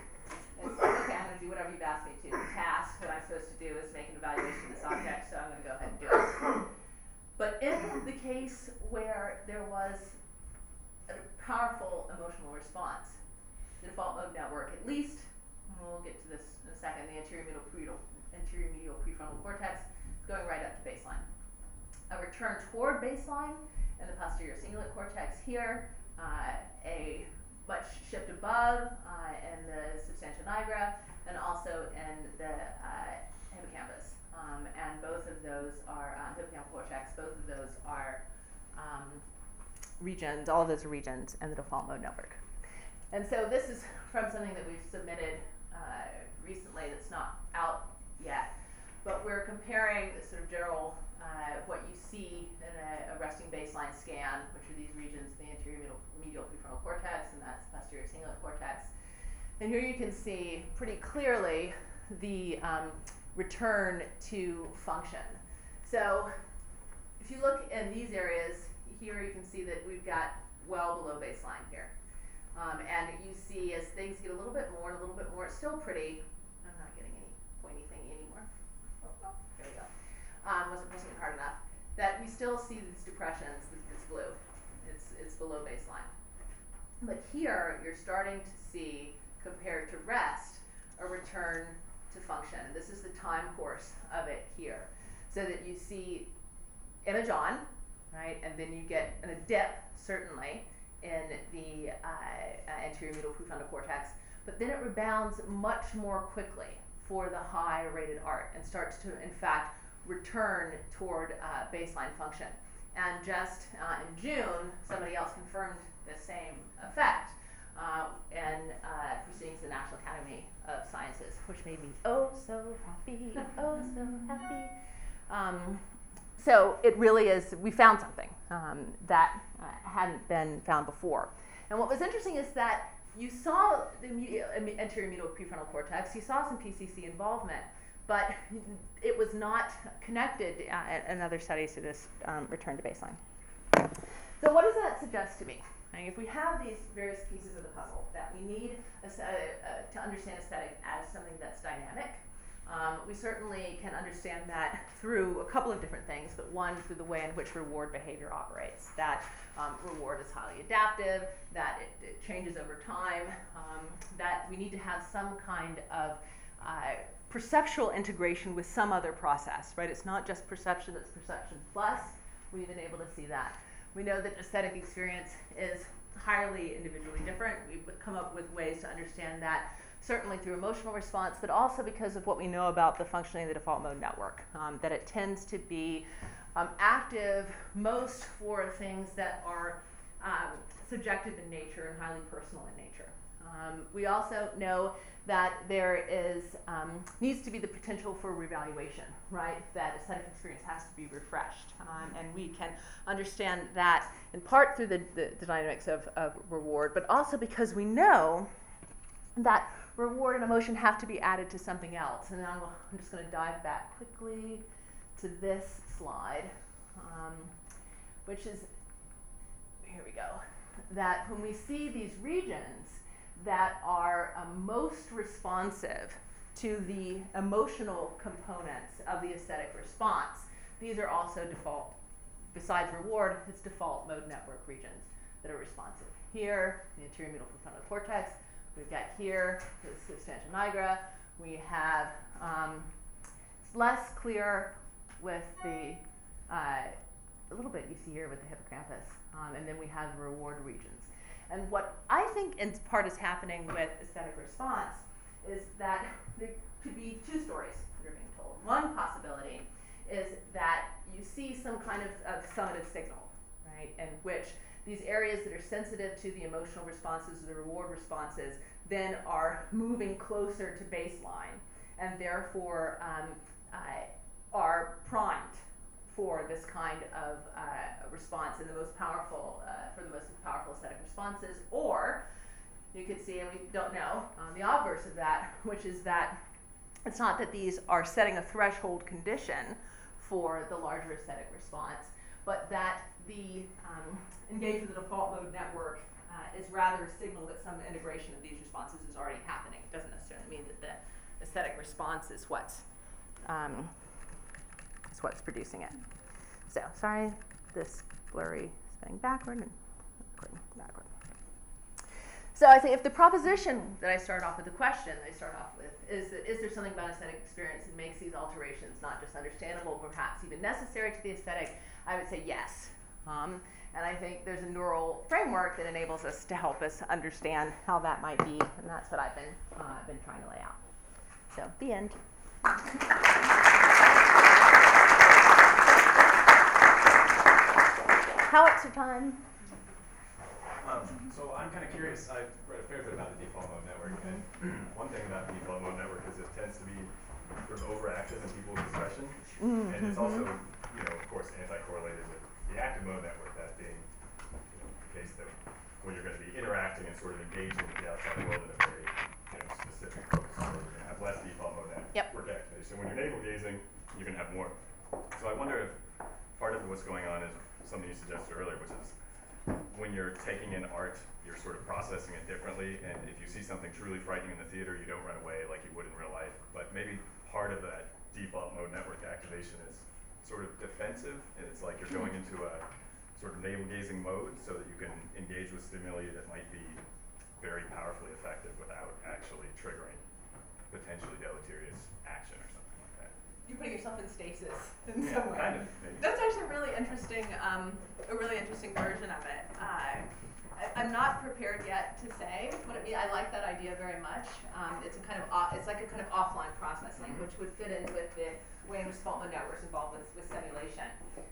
And say, okay, I'm going to do whatever you've asked me to. The task that I'm supposed to do is make an evaluation of this object, so I'm going to go ahead and do it. But in the case where there was a powerful emotional response, the default mode network, at least, and we'll get to this in a second, the anterior medial, prefrontal, anterior medial prefrontal cortex, going right up to baseline. A return toward baseline in the posterior cingulate cortex here, uh, a much shift above uh, in the substantia nigra, and also in the uh, hippocampus. Um, and both of those are, uh, hippocampal cortex, both of those are um, regions, all of those are regions in the default mode network. And so this is from something that we've submitted uh, recently that's not out yet. But we're comparing the sort of general, uh, what you see in a, a resting baseline scan, which are these regions, the anterior medial, medial prefrontal cortex, and that's posterior cingulate cortex. And here you can see pretty clearly the um, return to function. So if you look in these areas, here you can see that we've got well below baseline here. Um, and you see as things get a little bit more and a little bit more, it's still pretty. I'm not getting any pointy thing anymore. Um, wasn't pressing it hard enough, that we still see these depressions, it's blue, it's, it's below baseline. But here, you're starting to see, compared to rest, a return to function. This is the time course of it here. So that you see image on, right, and then you get a dip, certainly, in the uh, anterior medial prefrontal cortex, but then it rebounds much more quickly for the high rated art and starts to, in fact, return toward uh, baseline function. And just uh, in June, somebody else confirmed the same effect uh, and uh, proceedings of the National Academy of Sciences, which made me oh so happy, oh so happy. Um, so it really is, we found something um, that uh, hadn't been found before. And what was interesting is that you saw the anterior medial prefrontal cortex, you saw some P C C involvement, but it was not connected uh, in other studies to this um, return to baseline. So what does that suggest to me? I mean, if we have these various pieces of the puzzle that we need a, uh, to understand aesthetics as something that's dynamic, um, we certainly can understand that through a couple of different things, but one through the way in which reward behavior operates, that um, reward is highly adaptive, that it, it changes over time, um, that we need to have some kind of uh, perceptual integration with some other process, right? It's not just perception, it's perception plus. We've been able to see that. We know that aesthetic experience is highly individually different. We've come up with ways to understand that, certainly through emotional response, but also because of what we know about the functioning of the default mode network, um, that it tends to be um, active most for things that are um, subjective in nature and highly personal in nature. Um, we also know that there is um, needs to be the potential for reevaluation, right? That aesthetic experience has to be refreshed, um, and we can understand that in part through the, the, the dynamics of, of reward, but also because we know that reward and emotion have to be added to something else. And now I'm just going to dive back quickly to this slide, um, which is, here we go, that when we see these regions that are uh, most responsive to the emotional components of the aesthetic response. These are also default, besides reward, it's default mode network regions that are responsive. Here, the anterior medial prefrontal cortex, we've got here, the substantia nigra, we have, um, it's less clear with the, uh, a little bit you see here with the hippocampus, um, and then we have the reward regions. And what I think in part is happening with aesthetic response is that there could be two stories that are being told. One possibility is that you see some kind of, of summative signal, right, in which these areas that are sensitive to the emotional responses or the reward responses then are moving closer to baseline and therefore um, uh, are primed for this kind of uh, response in the most powerful, uh, for the most powerful aesthetic responses, or you could see, and we don't know, um, the obverse of that, which is that it's not that these are setting a threshold condition for the larger aesthetic response, but that the um, engagement of the default mode network uh, is rather a signal that some integration of these responses is already happening. It doesn't necessarily mean that the aesthetic response is what's um, what's producing it. So, sorry, this blurry spinning backward and backward, backward. So I say if the proposition that I start off with, the question that I start off with, is that is there something about aesthetic experience that makes these alterations not just understandable, perhaps even necessary to the aesthetic, I would say yes. Um, and I think there's a neural framework that enables us to help us understand how that might be, and that's what I've been, uh, been trying to lay out. So, the end. Howitzer time. Um, so I'm kind of curious. I've read a fair bit about the default mode network, and one thing about the default mode network is it tends to be sort of overactive in people's expression, mm-hmm. and it's also, you know, of course, anti-correlated with the active mode network. That being, you know, the case that when you're going to be interacting and sort of engaging with the outside world in a very, you know, specific focus, so you're going to have less default mode network yep. activity. So when you're navel gazing, you're going to have more. So I wonder if part of what's going on is something you suggested earlier, which is when you're taking in art, you're sort of processing it differently, and if you see something truly frightening in the theater, you don't run away like you would in real life. But maybe part of that default mode network activation is sort of defensive, and it's like you're going into a sort of navel-gazing mode so that you can engage with stimuli that might be very powerfully effective without actually triggering potentially deleterious action or something. You're putting yourself in stasis in yeah, some way. Kind of. That's actually really interesting, um, a really interesting version of it. Uh, I'm not prepared yet to say what it means. I like that idea very much. Um, it's a kind of off, it's like a kind of offline processing, which would fit in with the way in which Spaltman networks involved with, with simulation.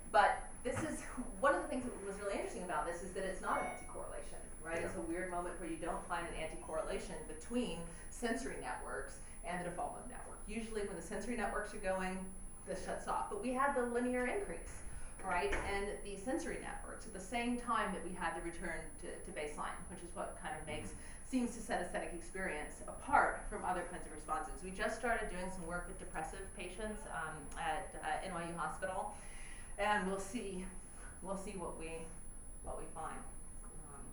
But this is one of the things that was really interesting about this is that it's not an anti-correlation, right? Yeah. It's a weird moment where you don't find an anti-correlation between sensory networks and the default mode network. Usually, when the sensory networks are going, this shuts off. But we had the linear increase, right? And the sensory networks at the same time that we had the return to, to baseline, which is what kind of makes seems to set aesthetic experience apart from other kinds of responses. We just started doing some work with depressive patients um, at uh, N Y U hospital, and we'll see we'll see what we what we find. Um,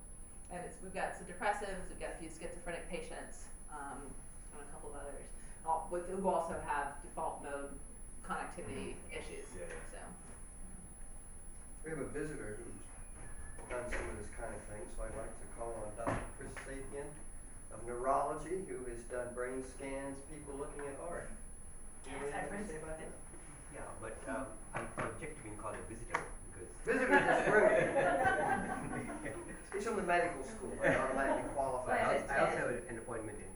and it's, we've got some depressives, we've got a few schizophrenic patients. Um, and a couple of others all, with, who also have default mode connectivity issues. Yeah, yeah. So we have a visitor who's done some of this kind of thing, so I'd like to call on Doctor Chris Sapien of neurology, who has done brain scans, people looking at art. Yes, I've heard about that. Yeah, but um, I'm objective in calling a visitor because visitor is rude. He's from the medical school. I'm not allowed to qualify. I also have an appointment in.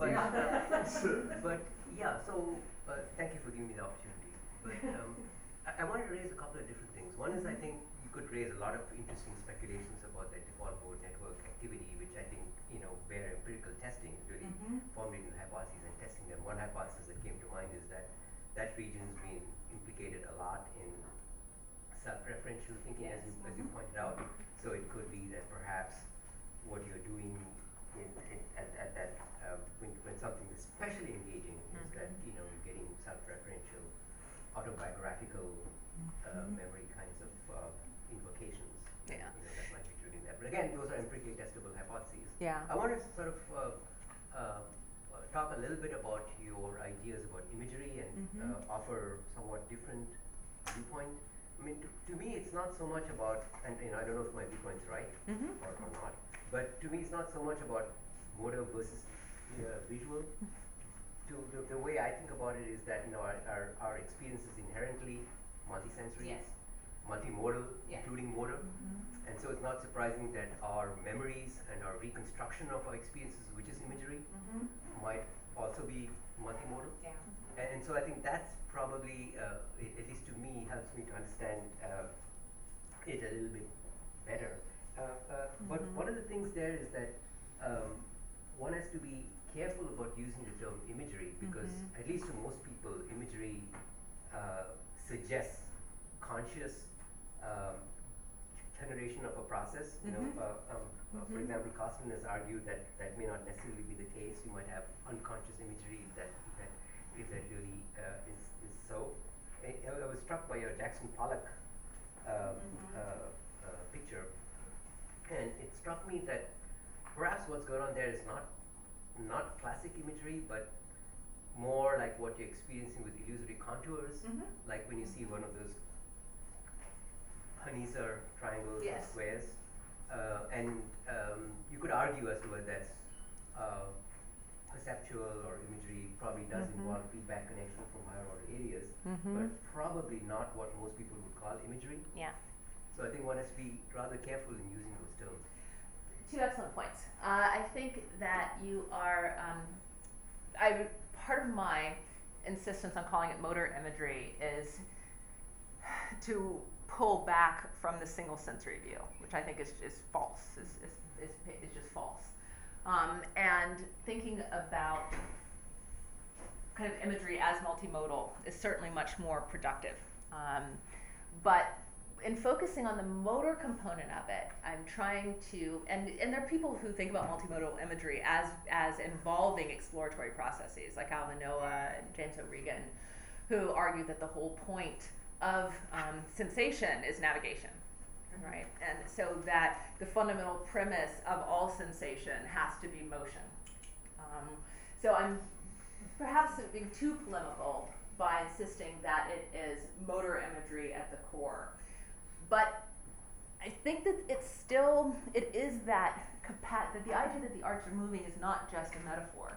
But, but yeah, so uh, thank you for giving me the opportunity. But um, I, I wanted to raise a couple of different things. One is I think you could raise a lot of interesting speculations about that default mode network activity, which I think, you know, where empirical testing is really mm-hmm. formulating hypotheses and testing them. One hypothesis that came to mind is that that region's been implicated a lot in self-referential thinking, yes. as, you, as you pointed out. So it could be that perhaps what you're doing in, in, at, at that Uh, when, when something is especially engaging mm-hmm. is that, you know, you're getting self-referential, autobiographical mm-hmm. uh, memory kinds of uh, invocations. Yeah. You know, that might be true in that. But again, those are empirically testable hypotheses. Yeah. I want to sort of uh, uh, talk a little bit about your ideas about imagery and mm-hmm. uh, offer somewhat different viewpoint. I mean, to, to me, it's not so much about, and you know, I don't know if my viewpoint's right mm-hmm. or, or not, but to me, it's not so much about motor versus Uh, visual. To the, the way I think about it is that, you know, our, our, our experience is inherently multisensory, yes. multimodal, yeah. including motor, mm-hmm. and so it's not surprising that our memories and our reconstruction of our experiences, which is imagery, mm-hmm. might also be multimodal. Yeah. And, and so I think that's probably, uh, it, at least to me, helps me to understand uh, it a little bit better. Uh, uh, mm-hmm. But one of the things there is that um, one has to be careful about using the term imagery because, mm-hmm. at least to most people, imagery uh, suggests conscious um, generation of a process. Mm-hmm. You know, uh, um, mm-hmm. uh, for example, Kosslyn has argued that that may not necessarily be the case. You might have unconscious imagery if that if that, if that really uh, is is so. I, I was struck by your Jackson Pollock um, mm-hmm. uh, uh, picture, and it struck me that perhaps what's going on there is not not classic imagery, but more like what you're experiencing with illusory contours, mm-hmm. like when you see one of those Kanizsa triangles yes. and squares. Uh, and um, you could argue as to whether that's uh, perceptual or imagery. Probably does mm-hmm. involve feedback connection from higher order areas, mm-hmm. but probably not what most people would call imagery. Yeah. So I think one has to be rather careful in using those terms. Two excellent points. Uh, I think that you are, um, I part of my insistence on calling it motor imagery is to pull back from the single sensory view, which I think is, is false, is, is, is, is just false. Um, and thinking about kind of imagery as multimodal is certainly much more productive. Um, but in focusing on the motor component of it, I'm trying to, and, and there are people who think about multimodal imagery as as involving exploratory processes, like Al Manoa and James O'Regan, who argue that the whole point of um, sensation is navigation, right? And so that the fundamental premise of all sensation has to be motion. Um, so I'm perhaps being too polemical by insisting that it is motor imagery at the core. But I think that it's still, it is that, compa- that the idea that the arts are moving is not just a metaphor.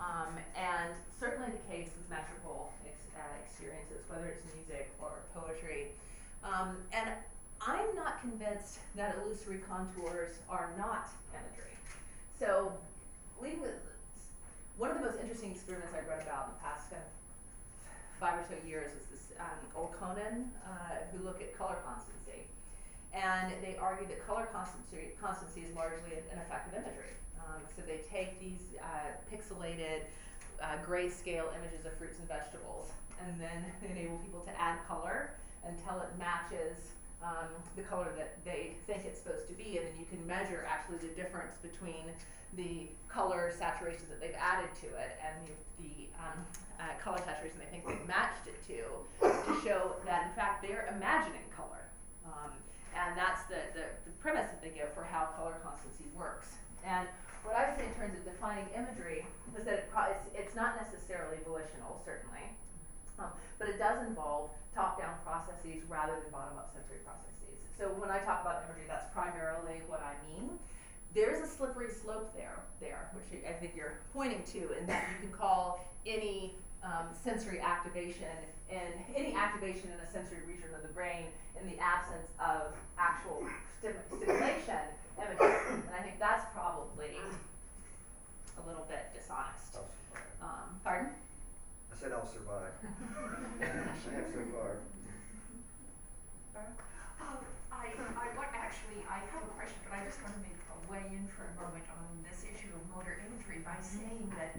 Um, and certainly the case with metrical ex- uh, experiences, whether it's music or poetry. Um, and I'm not convinced that illusory contours are not imagery. So leaving with, one of the most interesting experiments I've read about in the past kind of five or so years is this um, old Conan uh, who looked at color constancy. And they argued that color constancy, constancy is largely an effect of imagery. Um, so they take these uh, pixelated uh, grayscale images of fruits and vegetables, and then they enable people to add color until it matches um, the color that they think it's supposed to be, and then you can measure actually the difference between the color saturation that they've added to it and the, the um, uh, color saturation they think they've matched it to, to show that in fact they're imagining color. Um, and that's the, the, the premise that they give for how color constancy works. And what I would say in terms of defining imagery is that it pro- it's, it's not necessarily volitional, certainly, um, but it does involve top-down processes rather than bottom-up sensory processes. So when I talk about imagery, that's primarily what I mean. There's a slippery slope there, there, which I think you're pointing to, in that you can call any um, sensory activation and any activation in a sensory region of the brain in the absence of actual stim- stimulation imagery. And I think that's probably a little bit dishonest. Um, pardon? I said I'll survive. I have so far. Um, I, I want actually, I have a question, but I just want to make a way in for a moment on this issue of motor imagery by saying that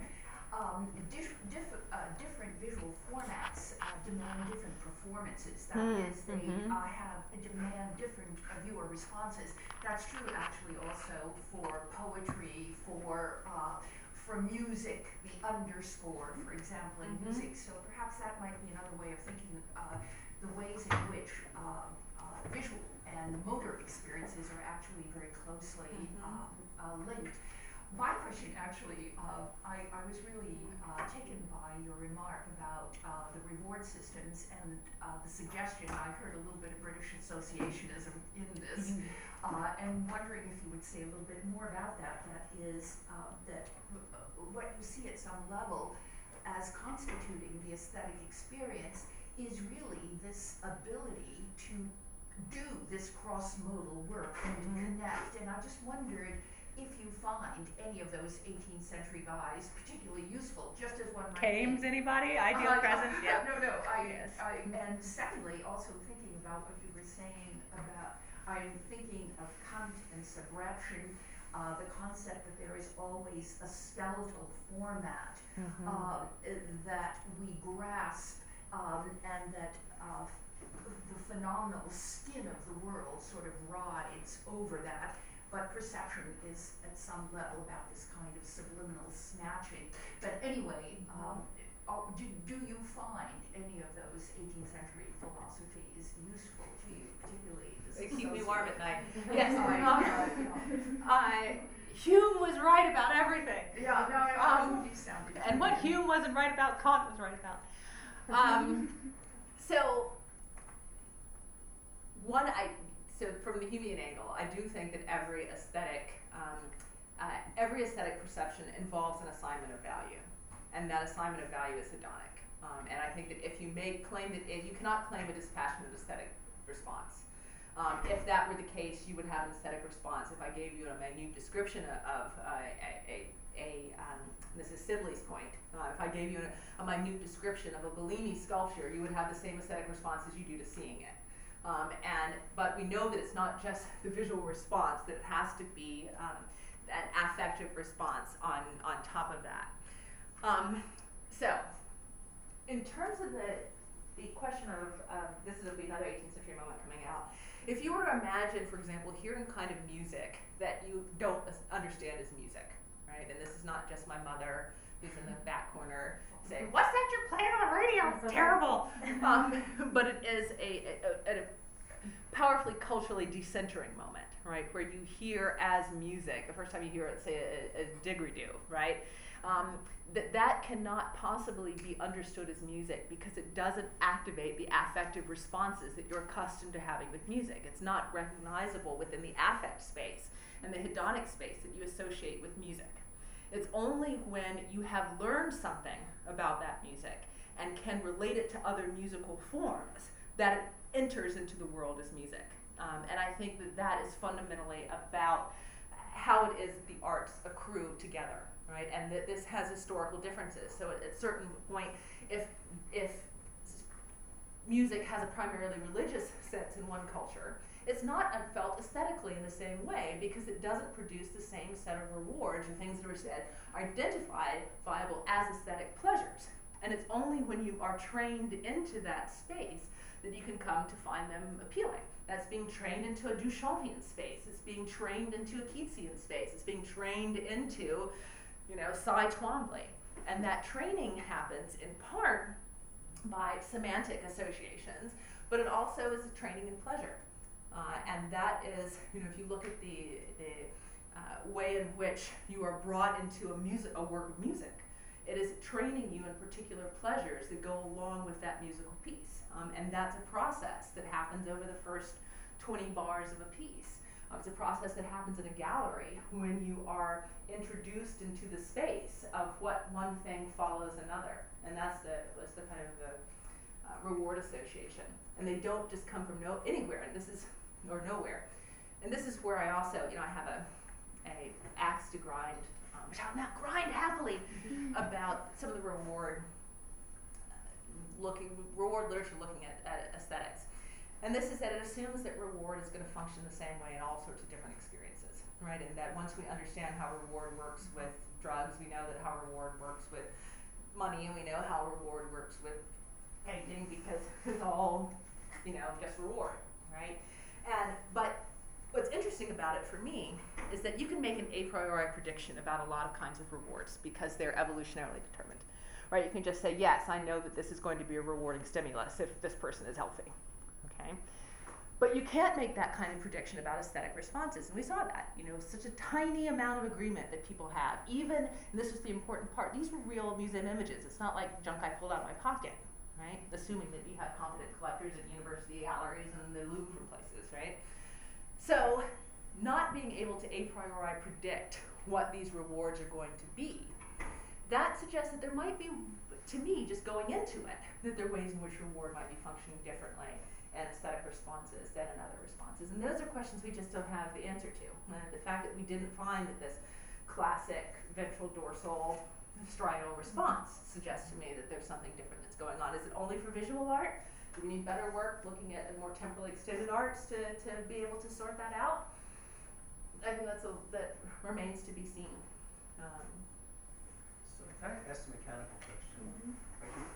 um, diff, diff, uh, different visual formats uh, demand different performances. That mm, is, they mm-hmm. uh, have demand different uh, viewer responses. That's true actually also for poetry, for uh, for music, the underscore, for example, in mm-hmm. music. So perhaps that might be another way of thinking uh, the ways in which uh, uh, visual and motor experiences are actually very closely mm-hmm. uh, uh, linked. My question actually, uh, I, I was really uh, taken by your remark about uh, the reward systems and uh, the suggestion. I heard a little bit of British associationism in this, mm-hmm. uh, and wondering if you would say a little bit more about that. That is, uh, that what you see at some level as constituting the aesthetic experience is really this ability to do this cross-modal work and to connect. And I just wondered if you find any of those eighteenth century guys particularly useful, just as one might Kames, think. anybody? Ideal uh, presence? Uh, yeah. No, no. I, yes. I, and secondly, also thinking about what you were saying about, I'm thinking of Kant and subtraction, uh, the concept that there is always a skeletal format mm-hmm. uh, that we grasp um, and that uh, the phenomenal skin of the world sort of rides over that. But perception is at some level about this kind of subliminal snatching. But anyway, um, do, do you find any of those eighteenth century philosophies useful to you, particularly? They keep me warm at night. Yes, I, I, Hume was right about everything. Yeah, no, I um, sounded. And what Hume wasn't right about, Kant was right about. Um, so, one I. So from the Humean angle, I do think that every aesthetic, um, uh, every aesthetic perception involves an assignment of value, and that assignment of value is hedonic. Um, and I think that if you make claim that it, you cannot claim a dispassionate aesthetic response. Um, if that were the case, you would have an aesthetic response. If I gave you a minute description of uh, a, a, a um, this is Sibley's point, uh, if I gave you a, a minute description of a Bellini sculpture, you would have the same aesthetic response as you do to seeing it. Um, and but we know that it's not just the visual response, that it has to be um, an affective response on, on top of that. Um, so in terms of the, the question of, uh, this will be another eighteenth century moment coming out, if you were to imagine, for example, hearing kind of music that you don't understand as music, right? And this is not just my mother who's in the back corner saying, what's that you're playing on the radio? It's terrible. Um, but it is a, a, a, a powerfully culturally decentering moment, right? Where you hear as music, the first time you hear it, say a, a didgeridoo, right? Um, that that cannot possibly be understood as music because it doesn't activate the affective responses that you're accustomed to having with music. It's not recognizable within the affect space and the hedonic space that you associate with music. It's only when you have learned something about that music and can relate it to other musical forms that it enters into the world as music. Um, and I think that that is fundamentally about how it is the arts accrue together, right? And that this has historical differences. So at a certain point, if if music has a primarily religious sense in one culture, it's not felt aesthetically in the same way because it doesn't produce the same set of rewards or things that are said identified viable as aesthetic pleasures. And it's only when you are trained into that space that you can come to find them appealing. That's being trained into a Duchampian space. It's being trained into a Keatsian space. It's being trained into, you know, Cy Twombly. And that training happens in part by semantic associations, but it also is a training in pleasure. Uh, and that is, you know, if you look at the, the uh, way in which you are brought into a music, a work of music, it is training you in particular pleasures that go along with that musical piece. Um, and that's a process that happens over the first twenty bars of a piece. Um, it's a process that happens in a gallery when you are introduced into the space of what one thing follows another. And that's the, that's the kind of the uh, reward association. And they don't just come from no anywhere, and this is, or nowhere. And this is where I also, you know, I have a, a axe to grind, um, which I'll not grind happily, about some of the reward looking, reward literature looking at, at aesthetics. And this is that it assumes that reward is going to function the same way in all sorts of different experiences, right? And that once we understand how reward works with drugs, we know that how reward works with money, and we know how reward works with painting, because it's all, you know, just reward, right? And but what's interesting about it for me is that you can make an a priori prediction about a lot of kinds of rewards because they're evolutionarily determined, right? You can just say, yes, I know that this is going to be a rewarding stimulus if this person is healthy, okay? But you can't make that kind of prediction about aesthetic responses, and we saw that, you know, such a tiny amount of agreement that people have, even, and this was the important part, these were real museum images. It's not like junk I pulled out of my pocket, right? Assuming that we had competent collectors at university galleries and the Louvre places, right? So not being able to a priori predict what these rewards are going to be, that suggests that there might be, to me, just going into it, that there are ways in which reward might be functioning differently in aesthetic responses than in other responses. And those are questions we just don't have the answer to. And the fact that we didn't find that this classic ventral dorsal striatal response suggests to me that there's something different that's going on. Is it only for visual art? Do we need better work looking at the more temporally extended arts to, to be able to sort that out? I think that's a, that remains to be seen. Um, so can I ask a mechanical question? Mm-hmm. Thank you.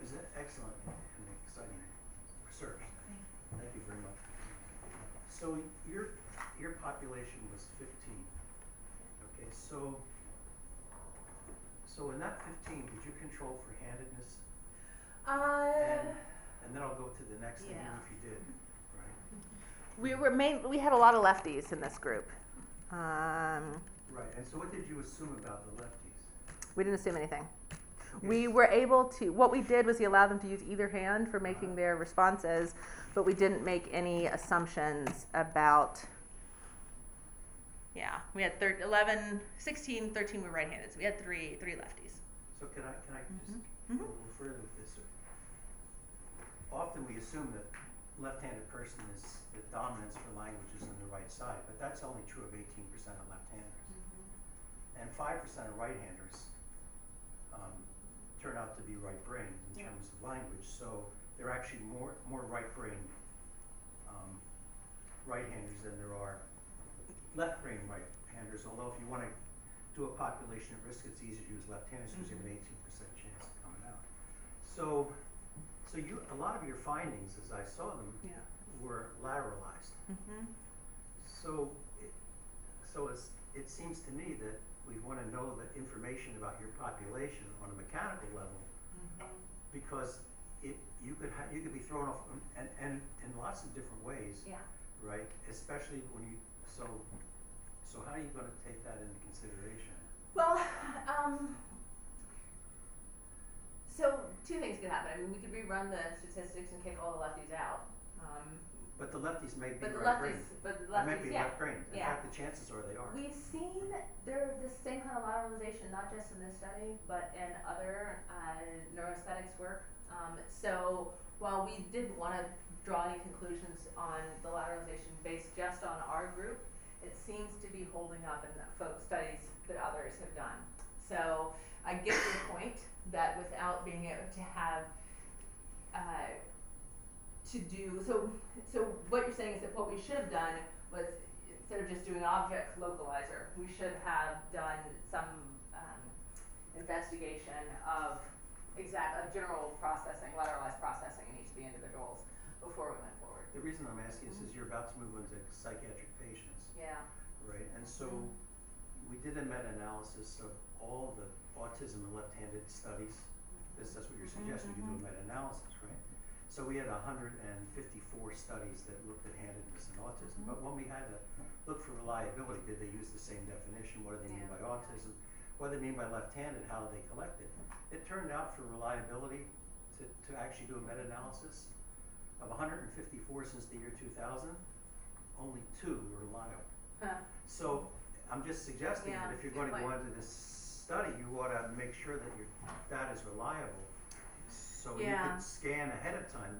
This is an excellent and exciting research. Thank you, Thank you very much. So your your population was fifteen. Okay, so. So in that fifteen, did you control for handedness? Uh, and, and then I'll go to the next yeah. thing if you did, right? We were main, we had a lot of lefties in this group. Um, right, and so what did you assume about the lefties? We didn't assume anything. Okay. We were able to, what we did was we allowed them to use either hand for making uh-huh. their responses, but we didn't make any assumptions about, yeah, we had thir- eleven, sixteen, thirteen were right-handed, so we had three three lefties. So can I can I just mm-hmm. go a little further with this? Often we assume that left-handed person is the dominance for languages on the right side, but that's only true of eighteen percent of left-handers. Mm-hmm. And five percent of right-handers um, turn out to be right-brained in yeah. terms of language, so they're actually more, more right-brained um, right-handers than there are left brain right-handers, although if you want to do a population at risk, it's easier to use left-handers because mm-hmm. you have an eighteen percent chance of coming out. So, so you a lot of your findings, as I saw them, yeah. were lateralized. Mm-hmm. So, it, so it's, it seems to me that we want to know the information about your population on a mechanical level, mm-hmm. because it you could ha- you could be thrown off and and in lots of different ways, yeah. right? Especially when you. So, so how are you going to take that into consideration? Well, um, so two things could happen. I mean, we could rerun the statistics and kick all the lefties out. Um, but the lefties may be but the right lefties, brain. But the lefties, they may be yeah. left brain. In yeah. fact, the chances are they are. We've seen there the same kind of lateralization, not just in this study, but in other uh, neuroaesthetics work. Um, so while we didn't want to draw any conclusions on the lateralization based just on our group. It seems to be holding up in the folk studies that others have done. So I get your point that without being able to have uh, to do, so so what you're saying is that what we should have done was, instead of just doing object localizer, we should have done some um, investigation of exact of general processing, lateralized processing in each of the individuals before we went forward. The reason I'm asking mm-hmm. is you're about to move into psychiatric patients. Yeah. Right, and so mm-hmm. we did a meta-analysis of all the autism and left-handed studies. Mm-hmm. That's, that's what you're suggesting, mm-hmm. you do a meta-analysis, right? So we had one hundred fifty-four studies that looked at handedness and autism, mm-hmm. but when we had to look for reliability, did they use the same definition? What do they yeah. mean by autism? What do they mean by left-handed? How they collect it? It turned out for reliability to, to actually do a meta-analysis of one hundred fifty-four since the year two thousand, only two were reliable. Huh. So I'm just suggesting yeah. that if you're going to go into this study, you ought to make sure that your data is reliable. So yeah. you could scan ahead of time,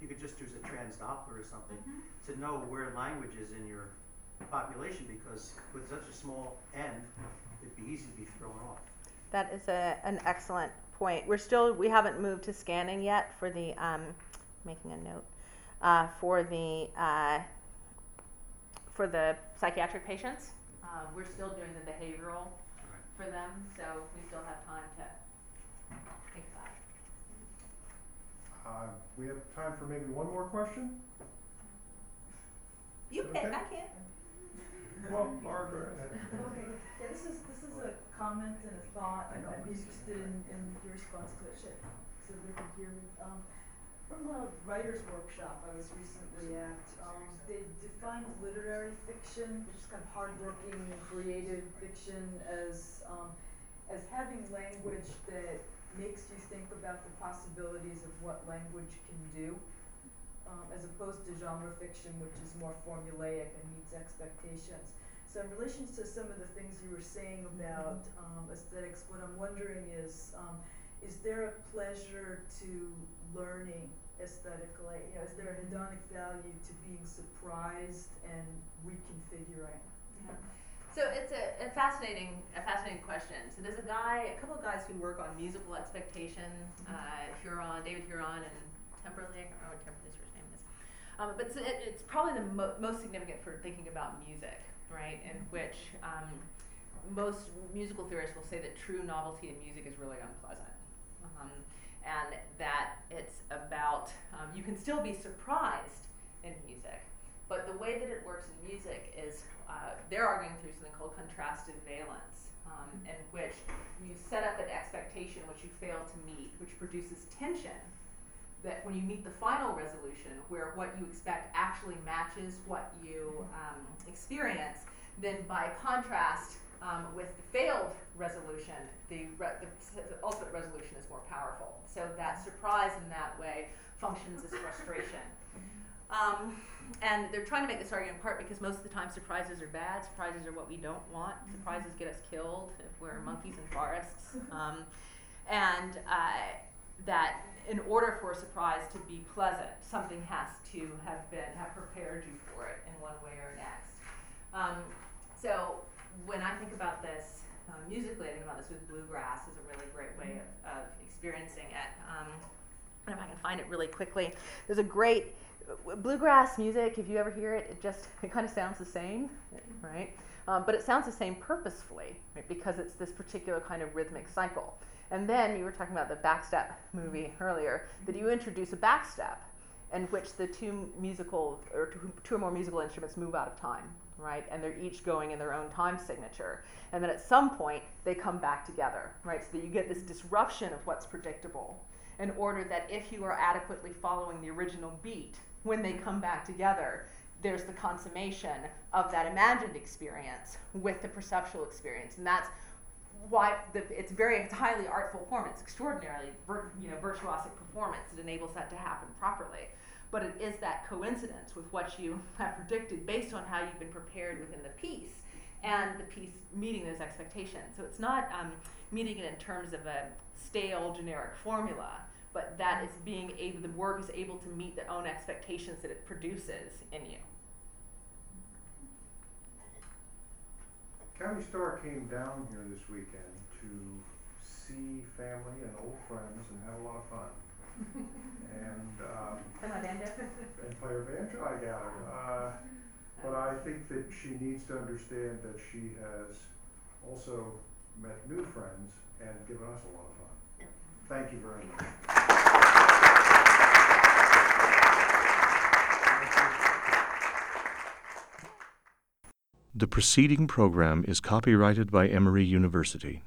you could just use a transdoppler or something mm-hmm. to know where language is in your population, because with such a small n, it'd be easy to be thrown off. That is a, an excellent point. We're still, we haven't moved to scanning yet for the, um, making a note, uh, for the uh, for the psychiatric patients. Uh, we're still doing the behavioral for them, so we still have time to think about it. Uh, we have time for maybe one more question? You can, okay? I can't. Well, Barbara. Okay, yeah, this is this is a comment and a thought, and I'm interested in, in your response to it, so they can hear me. Um, from a writer's workshop I was recently at, um, they defined literary fiction, which is kind of hardworking and creative fiction, as um, as having language that makes you think about the possibilities of what language can do, um, as opposed to genre fiction, which is more formulaic and meets expectations. So in relation to some of the things you were saying about um, aesthetics, what I'm wondering is, um, is there a pleasure to learning aesthetically? You know, is there a hedonic value to being surprised and reconfiguring? Yeah. So it's a, a fascinating, a fascinating question. So there's a guy, a couple of guys who work on musical expectation, uh, Huron, David Huron, and Temperley. I can't remember what Temperley's first name is. Um, but it's, it, it's probably the mo- most significant for thinking about music, right? In which um, most musical theorists will say that true novelty in music is really unpleasant, um, and that it's about um, you can still be surprised in music, but the way that it works in music is. Uh, they're arguing through something called contrastive valence, um, in which you set up an expectation which you fail to meet, which produces tension, that when you meet the final resolution, where what you expect actually matches what you um, experience, then by contrast um, with the failed resolution, the, re- the ultimate resolution is more powerful. So that surprise in that way functions as frustration. Um, and they're trying to make this argument in part because most of the time surprises are bad. Surprises are what we don't want. Surprises get us killed if we're monkeys in forests. Um, and uh, that in order for a surprise to be pleasant, something has to have been, have prepared you for it in one way or next. Um, so when I think about this uh, musically, I think about this with bluegrass as a really great way of, of experiencing it. Um, I don't know if I can find it really quickly. There's a great... Bluegrass music, if you ever hear it, it just it kind of sounds the same, right? Um, but it sounds the same purposefully, right? Because it's this particular kind of rhythmic cycle. And then you were talking about the backstep movie earlier, that you introduce a backstep in which the two musical or two, two or more musical instruments move out of time, right? And they're each going in their own time signature. And then at some point they come back together, right? So that you get this disruption of what's predictable in order that if you are adequately following the original beat, when they come back together, there's the consummation of that imagined experience with the perceptual experience, and that's why the, it's very it's highly artful form. It's extraordinarily vir, you know virtuosic performance that enables that to happen properly. But it is that coincidence with what you have predicted based on how you've been prepared within the piece, and the piece meeting those expectations. So it's not um, meeting it in terms of a stale generic formula, but that it's being able, the work is able to meet the own expectations that it produces in you. County Star came down here this weekend to see family and old friends and have a lot of fun. and um, and play her banjo, I gather. Uh, but I think that she needs to understand that she has also met new friends and given us a lot of fun. Thank you very much. The preceding program is copyrighted by Emory University.